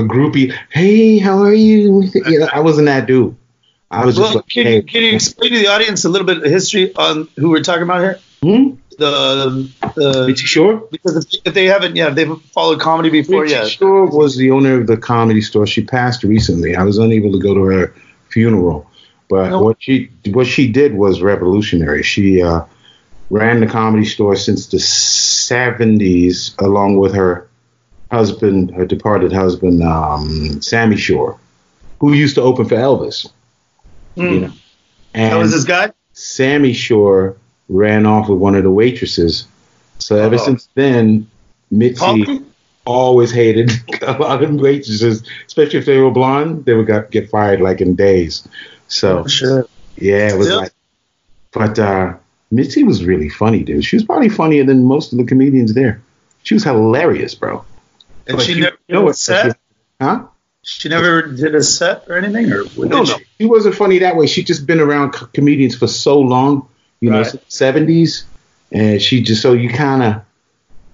groupie. Hey, how are you? I wasn't that dude. I was just. Can you explain to the audience a little bit of history on who we're talking about here? Hmm? The Mitzi Shore, because if they haven't, if they've followed comedy before, Mitzi Shore was the owner of the Comedy Store. She passed recently. I was unable to go to her funeral. But what she did was revolutionary. She ran the Comedy Store since the 70s, along with her husband, her departed husband, Sammy Shore, who used to open for Elvis. Mm. And that was this guy? Sammy Shore ran off with one of the waitresses. So ever since then, Mitzi always hated a lot of waitresses, especially if they were blonde. They would get fired like in days. So, it was like, but Mitzi was really funny, dude. She was probably funnier than most of the comedians there. She was hilarious, bro. And but she never did a set? Huh? She never did a set or anything? Or no. She wasn't funny that way. She'd just been around comedians for so long, you know, since the 70s. And she just, so you kind of,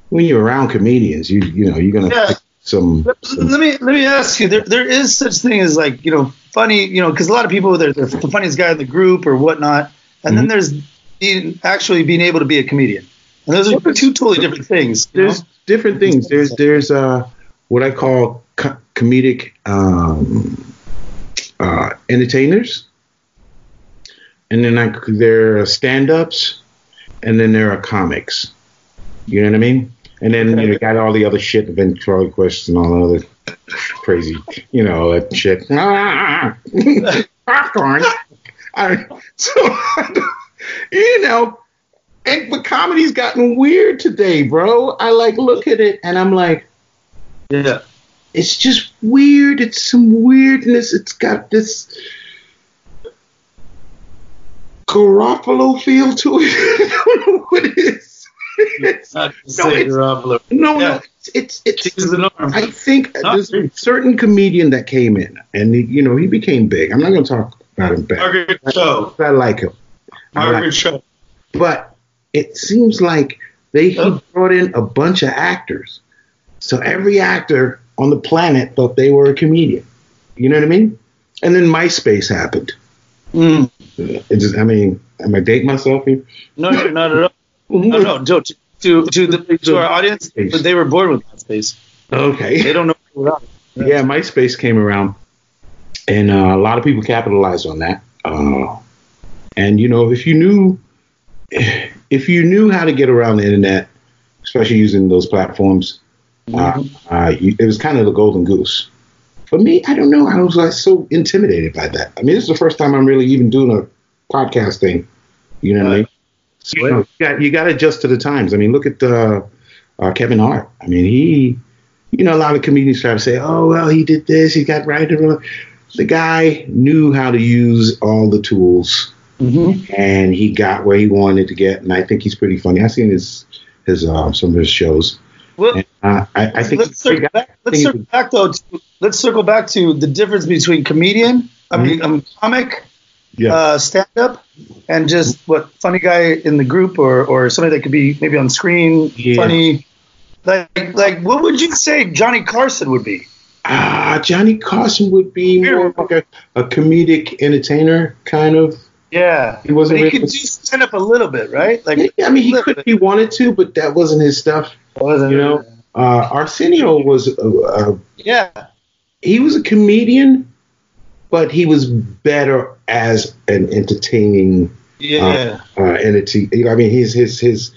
when you're around comedians, you know, you're going to pick some. Let me ask you, there is such thing as, like, you know, funny, you know, because a lot of people, they're the funniest guy in the group or whatnot. And then there's actually being able to be a comedian. And those are two totally different things. There's different things. There's what I call comedic entertainers, and then there are stand-ups, and then there are comics. You know what I mean? And then you got all the other shit, the ventriloquists and all the other crazy, you know, that shit. Popcorn. You know, but comedy's gotten weird today, bro. I look at it and I'm like, yeah, it's just weird. It's some weirdness. It's got this Garofalo feel to it. I don't know what it is. I think there's a certain comedian that came in and, you know, he became big. I'm not going to talk about him bad. I like him. Margaret Cho. But it seems like he brought in a bunch of actors. So every actor on the planet thought they were a comedian. You know what I mean? And then MySpace happened. Mm. Am I dating myself here? No, not at all. No, Joe, to our audience, but they were born with MySpace. Okay. They don't know what it is. Yeah, MySpace came around, and a lot of people capitalized on that. And, you know, if you knew how to get around the internet, especially using those platforms, it was kind of the golden goose. For me, I don't know. I was so intimidated by that. I mean, this is the first time I'm really even doing a podcast thing. You know what I mean? So, you got to adjust to the times. I mean, look at Kevin Hart. I mean, a lot of comedians try to say, oh, well, he did this. He got right. The guy knew how to use all the tools. Mm-hmm. And he got where he wanted to get, and I think he's pretty funny. I've seen his some of his shows. Well, and, I think let's circle back to the difference between comedian, comic, stand-up, and just what funny guy in the group or somebody that could be maybe on screen funny. Like what would you say Johnny Carson would be? Johnny Carson would be more like a comedic entertainer kind of. Yeah, he could just stand up a little bit, right? He could if he wanted to, but that wasn't his stuff. Wasn't, you know? Arsenio was, he was a comedian, but he was better as an entertaining entity. I mean, his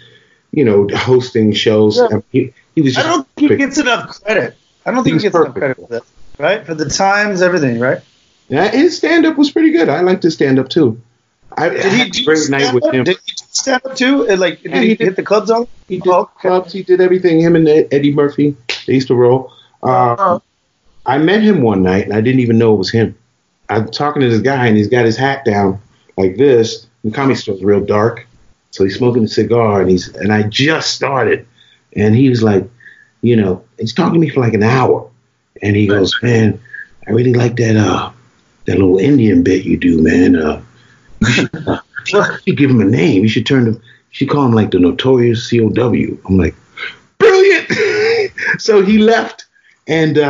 you know, hosting shows. Yeah. I mean, he was. Just I don't think he gets enough credit. For that, right? For the times, everything, right? Yeah, his stand up was pretty good. I liked his stand up too. Did he do great night with him. Did he stand up too? Did he hit the clubs on? He did clubs. He did everything. Him and Eddie Murphy, they used to roll. I met him one night, and I didn't even know it was him. I'm talking to this guy, and he's got his hat down like this. The comedy store's real dark, so he's smoking a cigar, and I just started, and he was like, you know, he's talking to me for like an hour, and he goes, man, I really like that little Indian bit you do, man. You should give him a name. You should call him like the Notorious COW. I'm like, brilliant. So he left, and it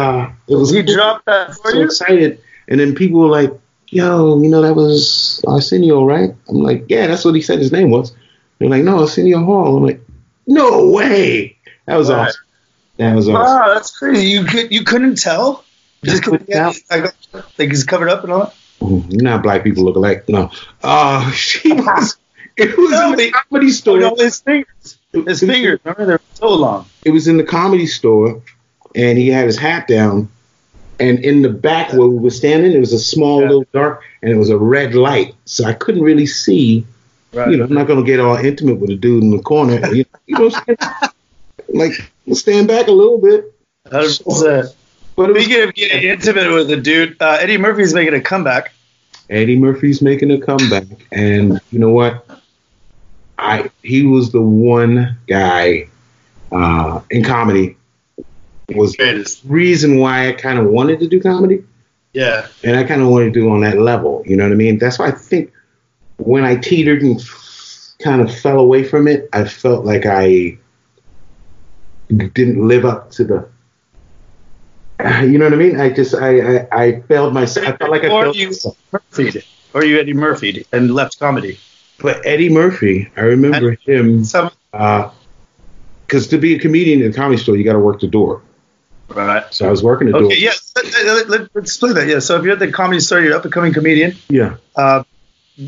was. He dropped that for you. So excited, and then people were like, "Yo, you know that was Arsenio, right?" I'm like, "Yeah, that's what he said his name was." They're like, "No, Arsenio Hall." I'm like, "No way!" That was awesome. Wow, that's crazy. You couldn't tell. Just he's covered up and all that. Not black people look alike. No. It was in the comedy store. No, his fingers. Remember, they're so long. It was in the comedy store, and he had his hat down. And in the back where we were standing, it was a small little dark, and it was a red light. So I couldn't really see. Right. You know, I'm not going to get all intimate with a dude in the corner. You know what I'm saying? Stand back a little bit. 100%. But speaking of getting intimate with the dude, Eddie Murphy's making a comeback. And you know what? he was the one guy in comedy was the reason why I kind of wanted to do comedy. Yeah. And I kind of wanted to do on that level. You know what I mean? That's why I think when I teetered and kind of fell away from it, I felt like I didn't live up to the, you know what I mean? I failed myself. I felt like I failed myself. Or you Eddie Murphy'd and left comedy. But Eddie Murphy, I remember him. Because to be a comedian in a comedy store, you got to work the door. Right. So I was working the door. Okay, yeah. Let's explain that. Yeah. So if you're at the comedy store, you're an up-and-coming comedian. Yeah. And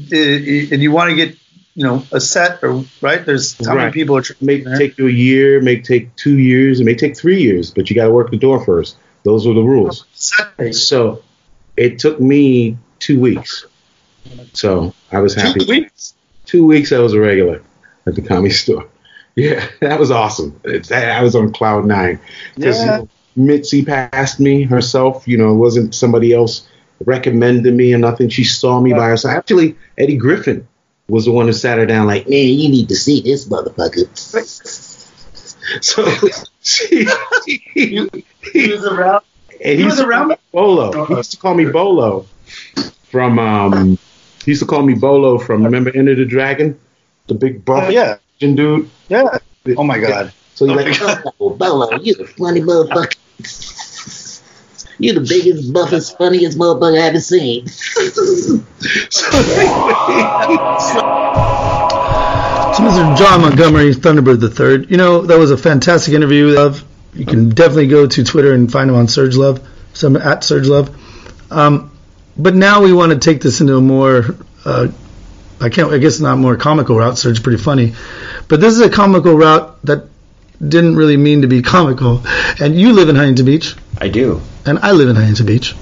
you want to get, you know, a set or right. There's how many people are trying to take you a year, may take 2 years, it may take 3 years, but you got to work the door first. Those were the rules. So it took me 2 weeks. So I was happy. 2 weeks? 2 weeks I was a regular at the comedy store. Yeah, that was awesome. I was on cloud nine. Because Mitzi passed me herself. You know, it wasn't somebody else recommended me or nothing. She saw me by herself. Actually, Eddie Griffin was the one who sat her down like, man, you need to see this motherfucker. So he was around. And he was around Bolo. He used to call me Bolo. He used to call me Bolo from, remember Enter the Dragon? The big buff Asian dude? Yeah. Oh, my God. So he's Bolo, you the funny motherfucker. You the biggest, buffest, funniest motherfucker I haven't seen. So Mr. John Montgomery, Thunderbird III. You know, that was a fantastic interview with Love. You can definitely go to Twitter and find him on Surge Love, at Surge Love. But now we want to take this into a more, I guess not more comical route, so it's pretty funny. But this is a comical route that didn't really mean to be comical. And you live in Huntington Beach. I do. And I live in Huntington Beach.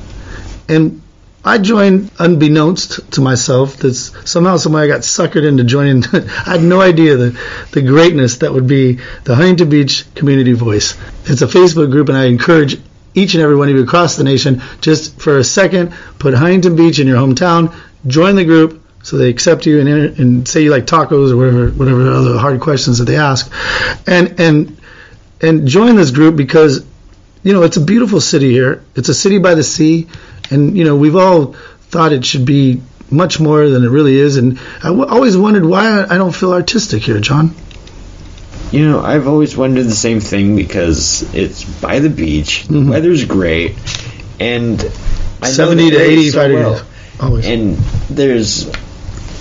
And I joined, unbeknownst to myself, this somehow, somewhere I got suckered into joining. I had no idea the greatness that would be the Huntington Beach Community Voice. It's a Facebook group, and I encourage each and every one of you across the nation, just for a second, put Huntington Beach in your hometown, join the group so they accept you and say you like tacos or whatever other hard questions that they ask. And join this group because, you know, it's a beautiful city here. It's a city by the sea. And, you know, we've all thought it should be much more than it really is. And I always wondered why I don't feel artistic here, John. You know, I've always wondered the same thing because it's by the beach, the weather's great, and I 70 to 85 degrees. Always. And there's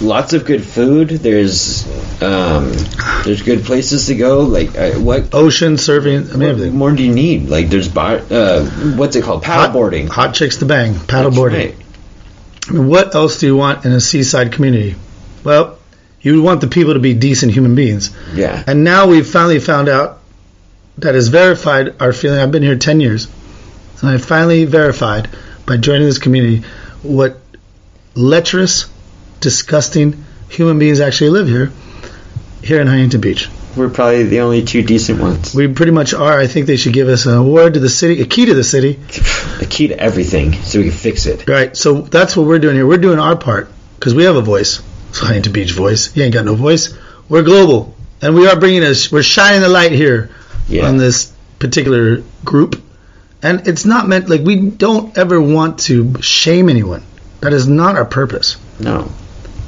lots of good food. There's good places to go. Like what? Ocean surfing. I mean, everything. What more do you need? Like there's what's it called? Paddleboarding. Hot chicks to bang. Paddleboarding. Right. I mean, what else do you want in a seaside community? Well, you want the people to be decent human beings. Yeah. And now we've finally found out that has verified our feeling. I've been here 10 years, and I finally verified by joining this community what lecherous, disgusting human beings actually live here in Huntington Beach. We're probably the only two decent ones. We pretty much are. I think they should give us an award to the city, a key to the city. A key to everything so we can fix it. Right. So that's what we're doing here. We're doing our part because we have a voice. It's Huntington Beach voice. You ain't got no voice. We're global, and we are we're shining the light here on this particular group. And it's not meant like we don't ever want to shame anyone. That is not our purpose. No,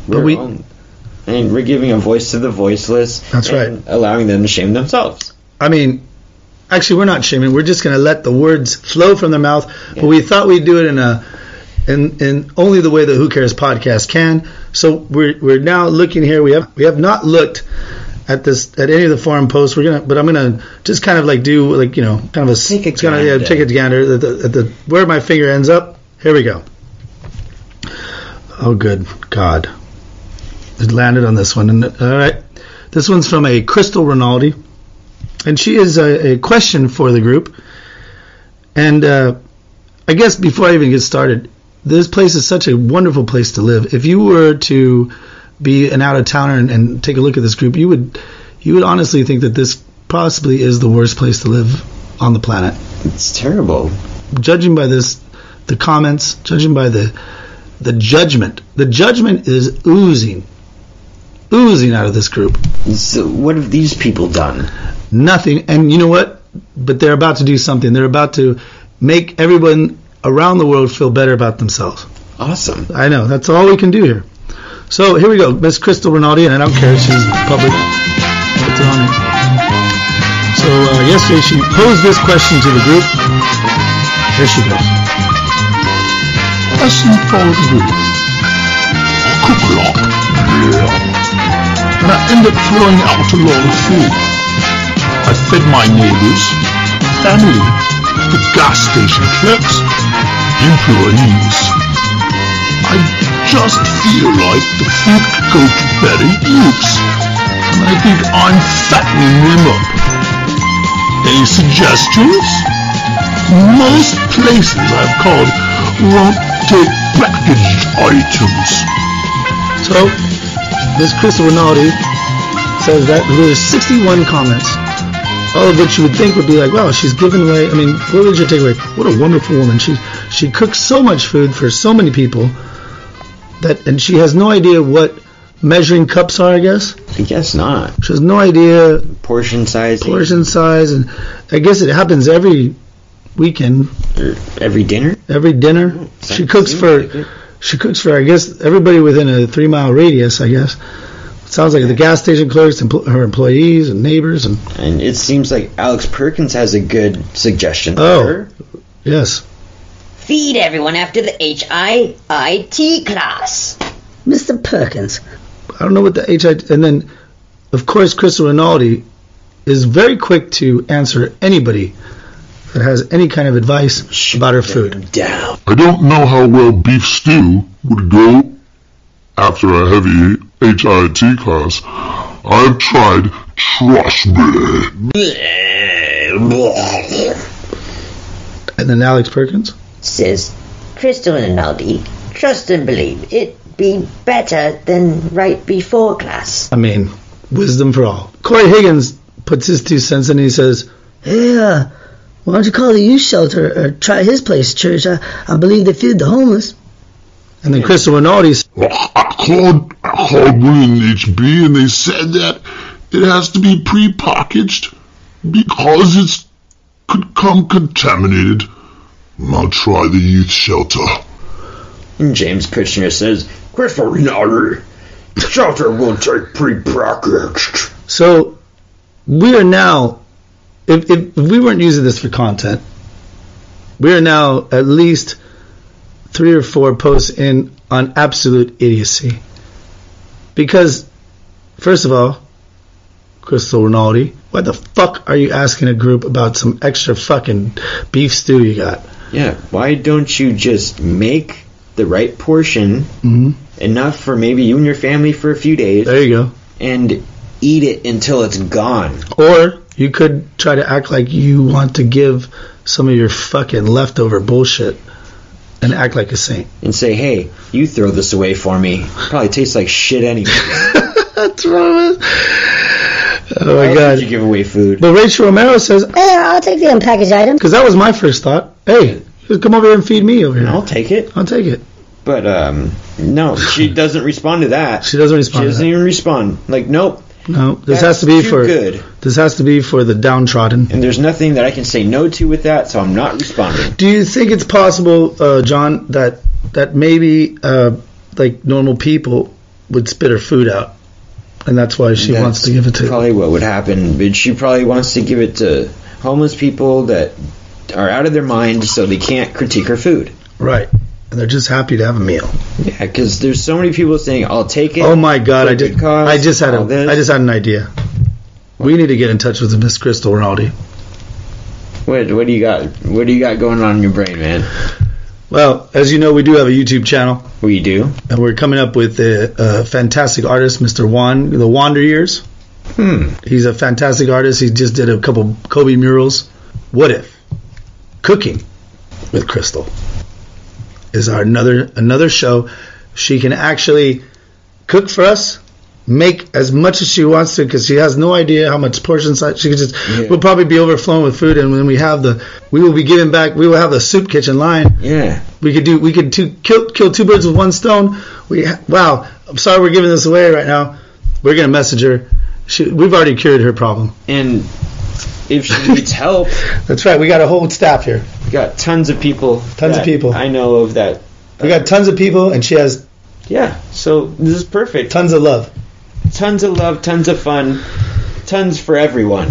we're giving a voice to the voiceless. That's right, allowing them to shame themselves. I mean, actually, we're not shaming. We're just going to let the words flow from their mouth. Yeah. But we thought we'd do it in only the way the Who Cares podcast can. So we're now looking here. We have not looked at any of the forum posts. But I'm gonna just kind of like do like, you know, kind of a take a gander at the where my finger ends up. Here we go. Oh, good God! It landed on this one. And all right, this one's from a Crystal Rinaldi, and she is a question for the group. And I guess before I even get started. This place is such a wonderful place to live. If you were to be an out-of-towner and take a look at this group, you would honestly think that this possibly is the worst place to live on the planet. It's terrible. Judging by this, the comments, judging by the judgment is oozing oozing out of this group. So what have these people done? Nothing. And you know what? But they're about to do something. They're about to make everyone around the world feel better about themselves. Awesome. I know. That's all we can do here. So here we go. Miss Crystal Rinaldi, and I don't care if she's public. It's on it. So yesterday she posed this question to the group. Here she goes. Question for the group. Cook-lock. And I ended up throwing out a lot of food. I fed my neighbors, family, the gas station clerks, employees. I just feel like the food could go to better use, and I think I'm fattening them up. Any suggestions? Most places I've called won't take packaged items. So, Miss Crystal Rinaldi says that there are 61 comments, all of which you would think would be like, wow, she's given away, I mean, what was your takeaway? What a wonderful woman. She cooks so much food for so many people. And she has no idea what measuring cups are, I guess? I guess not. She has no idea. Portion size. Portion size. And I guess it happens every weekend. Or every dinner? Every dinner. Oh, she cooks for, I guess, everybody within a 3-mile radius, I guess. It sounds like the gas station clerks and her employees and neighbors. And it seems like Alex Perkins has a good suggestion for her. Oh, yes. Feed everyone after the HIIT class. Mr. Perkins. I don't know what the HIIT... And then, of course, Crystal Rinaldi is very quick to answer anybody that has any kind of advice about her food. Down. I don't know how well beef stew would go after a heavy HIIT class. I've tried trash beer. And then Alex Perkins says, Crystal Rinaldi, trust and believe, it'd be better than right before class. I mean, wisdom for all. Corey Higgins puts his 2 cents in and he says, hey, why don't you call the youth shelter or try his place, church? I believe they feed the homeless. And then Crystal Rinaldi says, well, I called WinHB and they said that it has to be prepackaged because it could come contaminated. I'll try the youth shelter. James Kitchener says, Crystal Rinaldi, shelter won't take pre-packaged. So, we are now, if we weren't using this for content, we are now at least 3 or 4 posts in on absolute idiocy. Because, first of all, Crystal Rinaldi, why the fuck are you asking a group about some extra fucking beef stew you got? Yeah, why don't you just make the right portion, enough for maybe you and your family for a few days. There you go. And eat it until it's gone. Or you could try to act like you want to give some of your fucking leftover bullshit and act like a saint. And say, hey, you throw this away for me. Probably tastes like shit anyway. That's wrong. Oh my God! Did you give away food? But Rachel Romero says, "Hey, I'll take the unpackaged item." Because that was my first thought. Hey, just come over here and feed me over here. I'll take it. I'll take it. But no, she doesn't respond to that. She doesn't respond. She doesn't even respond. Like, nope. No, this has to be for good. This has to be for the downtrodden. And there's nothing that I can say no to with that, so I'm not responding. Do you think it's possible, John, that maybe like normal people would spit her food out? And that's why she wants to give it to... probably what would happen. But she probably wants to give it to homeless people that are out of their mind so they can't critique her food. Right. And they're just happy to have a meal. Yeah, because there's so many people saying, I'll take it. Oh, my God. I just had an idea. What? We need to get in touch with Miss Crystal Rinaldi. What do you got? What do you got going on in your brain, man? Well, as you know, we do have a YouTube channel. We do. And we're coming up with a fantastic artist, Mr. Juan, the Wander Years. He's a fantastic artist. He just did a couple Kobe murals. What if cooking with Crystal is our another show? She can actually cook for us, make as much as she wants to, because she has no idea how much portion size she could just... Yeah. We'll probably be overflowing with food, and when we will be giving back. We will have the soup kitchen line. Yeah, we could kill two birds with one stone. Wow, I'm sorry we're giving this away right now, We're going to message her. We've already cured her problem. And if she needs help... That's right. We got a whole staff here. We got tons of people. Tons of people. I know of that. We got tons of people, and she has... Yeah, so this is perfect. Tons of love. Tons of love, tons of fun, tons for everyone.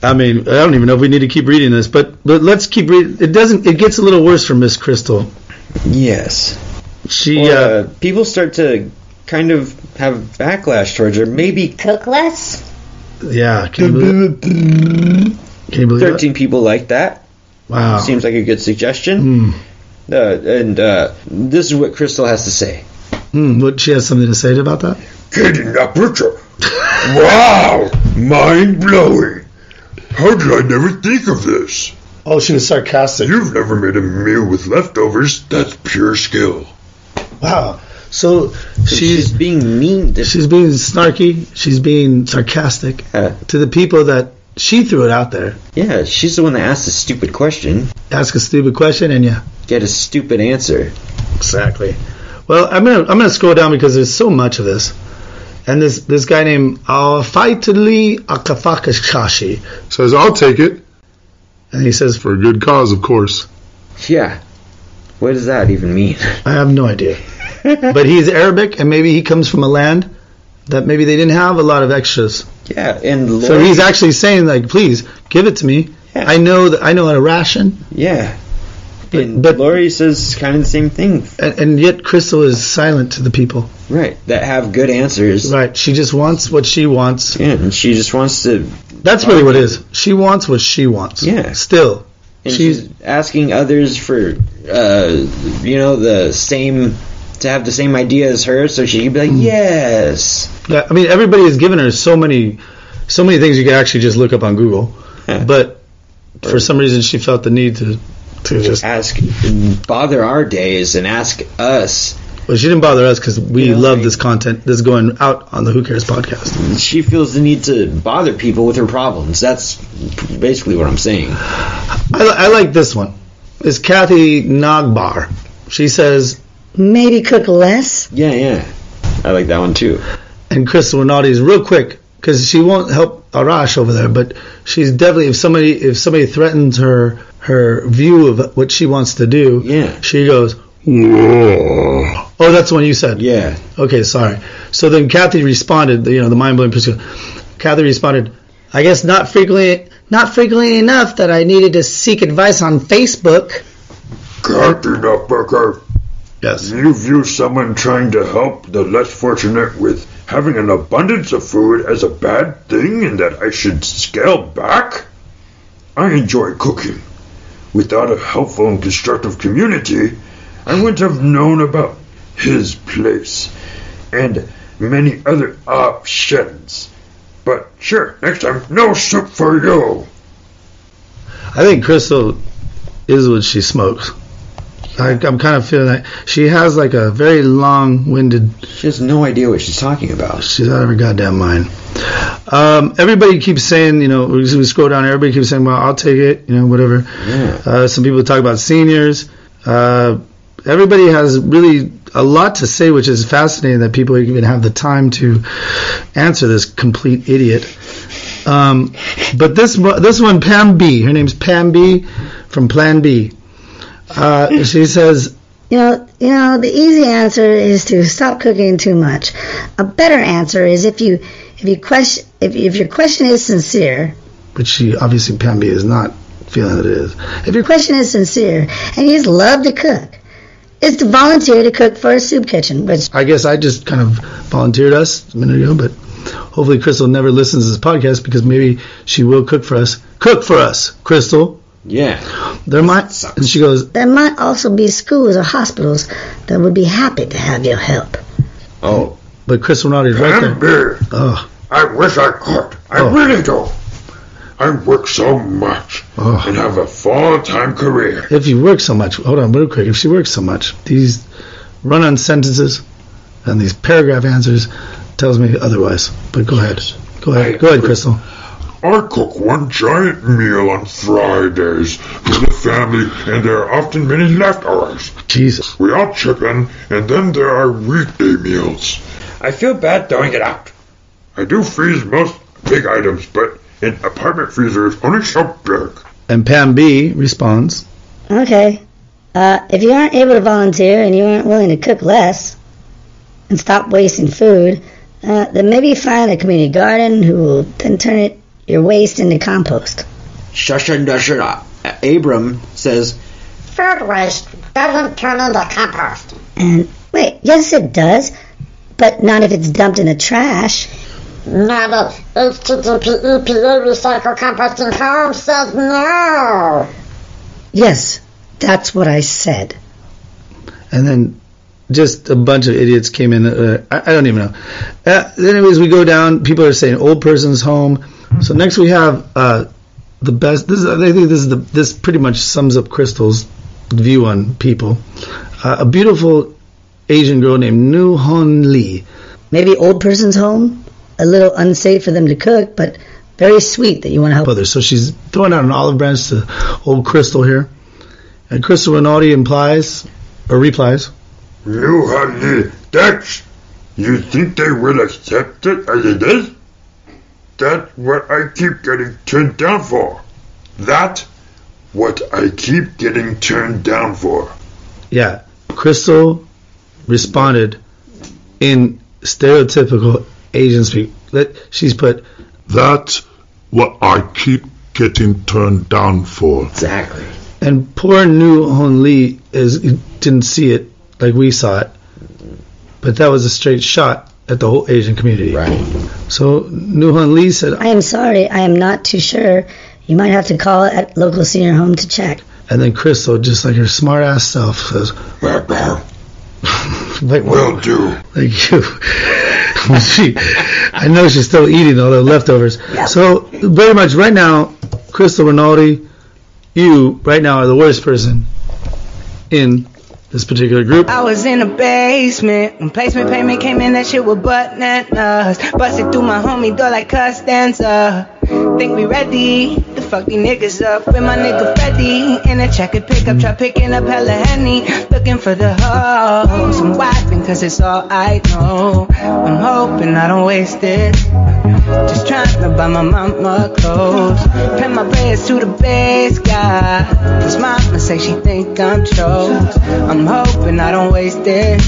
I mean, I don't even know if we need to keep reading this, but let's keep reading. It gets a little worse for Miss Crystal. Yes. People start to kind of have backlash towards her. Maybe cook less? Yeah. Can you believe 13 that? People like that. Wow. Seems like a good suggestion. Mm. And this is what Crystal has to say. What she has something to say about that? Getting up, Richard. Wow. Mind-blowing. How did I never think of this? Oh, she was sarcastic. You've never made a meal with leftovers. That's pure skill. Wow. So she's being mean. She's being snarky. She's being sarcastic to the people that she threw it out there. Yeah, she's the one that asked a stupid question. Ask a stupid question and you get a stupid answer. Exactly. Well, I'm gonna scroll down because there's so much of this. And this guy named Faitali Akafakashashi says, I'll take it. And he says, for a good cause, of course. Yeah. What does that even mean? I have no idea. But he's Arabic, and maybe he comes from a land that maybe they didn't have a lot of extras. Yeah. And so he's actually saying, like, please, give it to me. Yeah. I know how to ration. Yeah. But Lori says kind of the same thing. And yet Crystal is silent to the people. Right. That have good answers. Right. She just wants what she wants. Yeah, and she just wants to... That's really what it is. She wants what she wants. Yeah. Still. And she's asking others for, the same... To have the same idea as her, so she can be like, yes. Yeah, I mean, everybody has given her so many things you can actually just look up on Google. Yeah. But for some reason she felt the need to just ask, bother our days and ask us. Well, she didn't bother us because we love this content that's going out on the Who Cares podcast. She feels the need to bother people with her problems. That's basically what I'm saying. I like this one. It's Kathy Nagbar. She says, maybe cook less? Yeah. I like that one too. And Crystal Renati's real quick because she won't help Arash over there, but she's definitely, if somebody threatens her view of what she wants to do, she goes, whoa. Oh, that's the one you said. Yeah. Okay, sorry. So then Kathy responded, the mind-blowing pursuit. Kathy responded, I guess not frequently enough that I needed to seek advice on Facebook. Kathy Nutbucker. Yes. You view someone trying to help the less fortunate with having an abundance of food as a bad thing and that I should scale back? I enjoy cooking. Without a helpful and constructive community, I wouldn't have known about his place and many other options. But sure, next time, no soup for you. I think Crystal is what she smokes. I'm kind of feeling that. She has like a very long-winded... She has no idea what she's talking about. She's out of her goddamn mind. Everybody keeps saying, we scroll down, everybody keeps saying, well, I'll take it, whatever. Yeah. Some people talk about seniors. Everybody has really a lot to say, which is fascinating that people even have the time to answer this complete idiot. But this one, Pam B. Her name's Pam B. from Plan B. She says, the easy answer is to stop cooking too much. A better answer is if your question is sincere, which she obviously Pamby is not feeling that it is. If your question is sincere and you just love to cook, is to volunteer to cook for a soup kitchen. Which I guess I just kind of volunteered us a minute ago, but hopefully Crystal never listens to this podcast because maybe she will cook for us. Cook for us, Crystal. Yeah. There might, and she goes, there might also be schools or hospitals that would be happy to have your help. Oh. But Chris Renati's right there. Oh. I wish I could. I really do. I work so much and have a full-time career. If you work so much, hold on real quick. If she works so much, these run-on sentences and these paragraph answers tells me otherwise. But go ahead. Go ahead, Crystal. I cook one giant meal on Fridays for the family, and there are often many leftovers. Jesus. We all chip in, and then there are weekday meals. I feel bad throwing it out. I do freeze most big items, but in apartment freezers only so big. And Pam B responds, okay, if you aren't able to volunteer and you aren't willing to cook less and stop wasting food, then maybe find a community garden who will then turn it, your waste into compost. Abram says, food waste doesn't turn into compost. And wait, yes it does, but not if it's dumped in the trash. Not if HTTP EPA Recycle Composting Home says no. Yes, that's what I said. And then just a bunch of idiots came in. I don't even know. Anyways, we go down. People are saying old person's home. So next we have the best. This pretty much sums up Crystal's view on people. A beautiful Asian girl named Nu Hon Lee. Maybe old person's home. A little unsafe for them to cook, but very sweet that you want to help others. So she's throwing out an olive branch to old Crystal here. And Crystal Rinaldi replies, Nu Hon Lee, that's, you think they will accept it as it is? That's what I keep getting turned down for. Yeah. Crystal responded in stereotypical Asian speak. She's put, that's what I keep getting turned down for. Exactly. And poor Nu Hon Lee didn't see it like we saw it. But that was a straight shot at the whole Asian community. Right. So Nu Hon Lee said, I am sorry, I am not too sure. You might have to call at local senior home to check. And then Crystal, just like her smart ass self, says, like, will do. Thank you. I know she's still eating all the leftovers. Yep. So very much right now, Crystal Rinaldi, you right now are the worst person in this particular group. I was in the basement when placement payment came in. That shit was bananas. Busted through my homie door like Costanza. Think we ready to fuck these niggas up with my nigga Freddy. In a checkered pickup truck picking up hella Henny. Looking for the hoes. I'm wiping cause it's all I know. I'm hoping I don't waste it. Just trying to buy my mama clothes. Pay my prayers to the base guy. Cause mama say she think I'm choked. I'm hoping I don't waste it.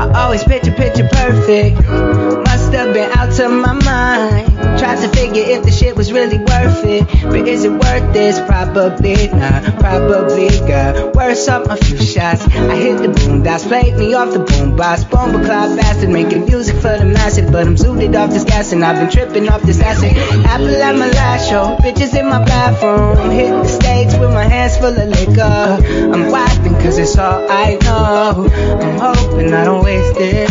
I always picture perfect. Must have been out of my mind. Tried to figure if the shit was really worth it. But is it worth this? Probably not. Probably got worse off my few shots. I hit the boom dots, played me off the boom box. Bomba clock bastard, making music for the masses. But I'm zooted off this gas and I've been tripping off this acid. Apple at my last show, bitches in my bathroom. I'm hitting the stage with my hands full of liquor. I'm wiping cause it's all I know. I'm hoping I don't waste it.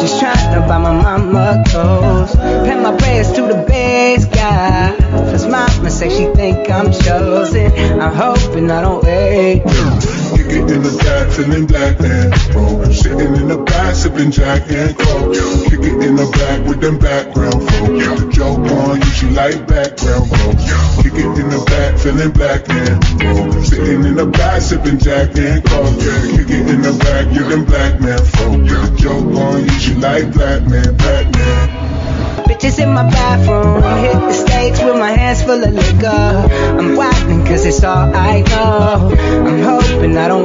Just trying to buy my mama clothes. Pay my prayers to the best guy. Cause mama say she think I'm chosen. I'm hoping I don't wait. Kicking in the back, feeling black and broke. Sitting in the back, sipping Jack and Coke. Kicking in the back with them background folk. The joke on you, she like background folk. Kicking in the back, feeling black and broke. Sitting in the back, sipping Jack and Coke. Kicking in the back with them black man folk. The joke on you, she like black man, black man. Bitches in my bathroom, hit the stage with my hands full of liquor. I'm wiping cause it's all I know. I'm hoping I don't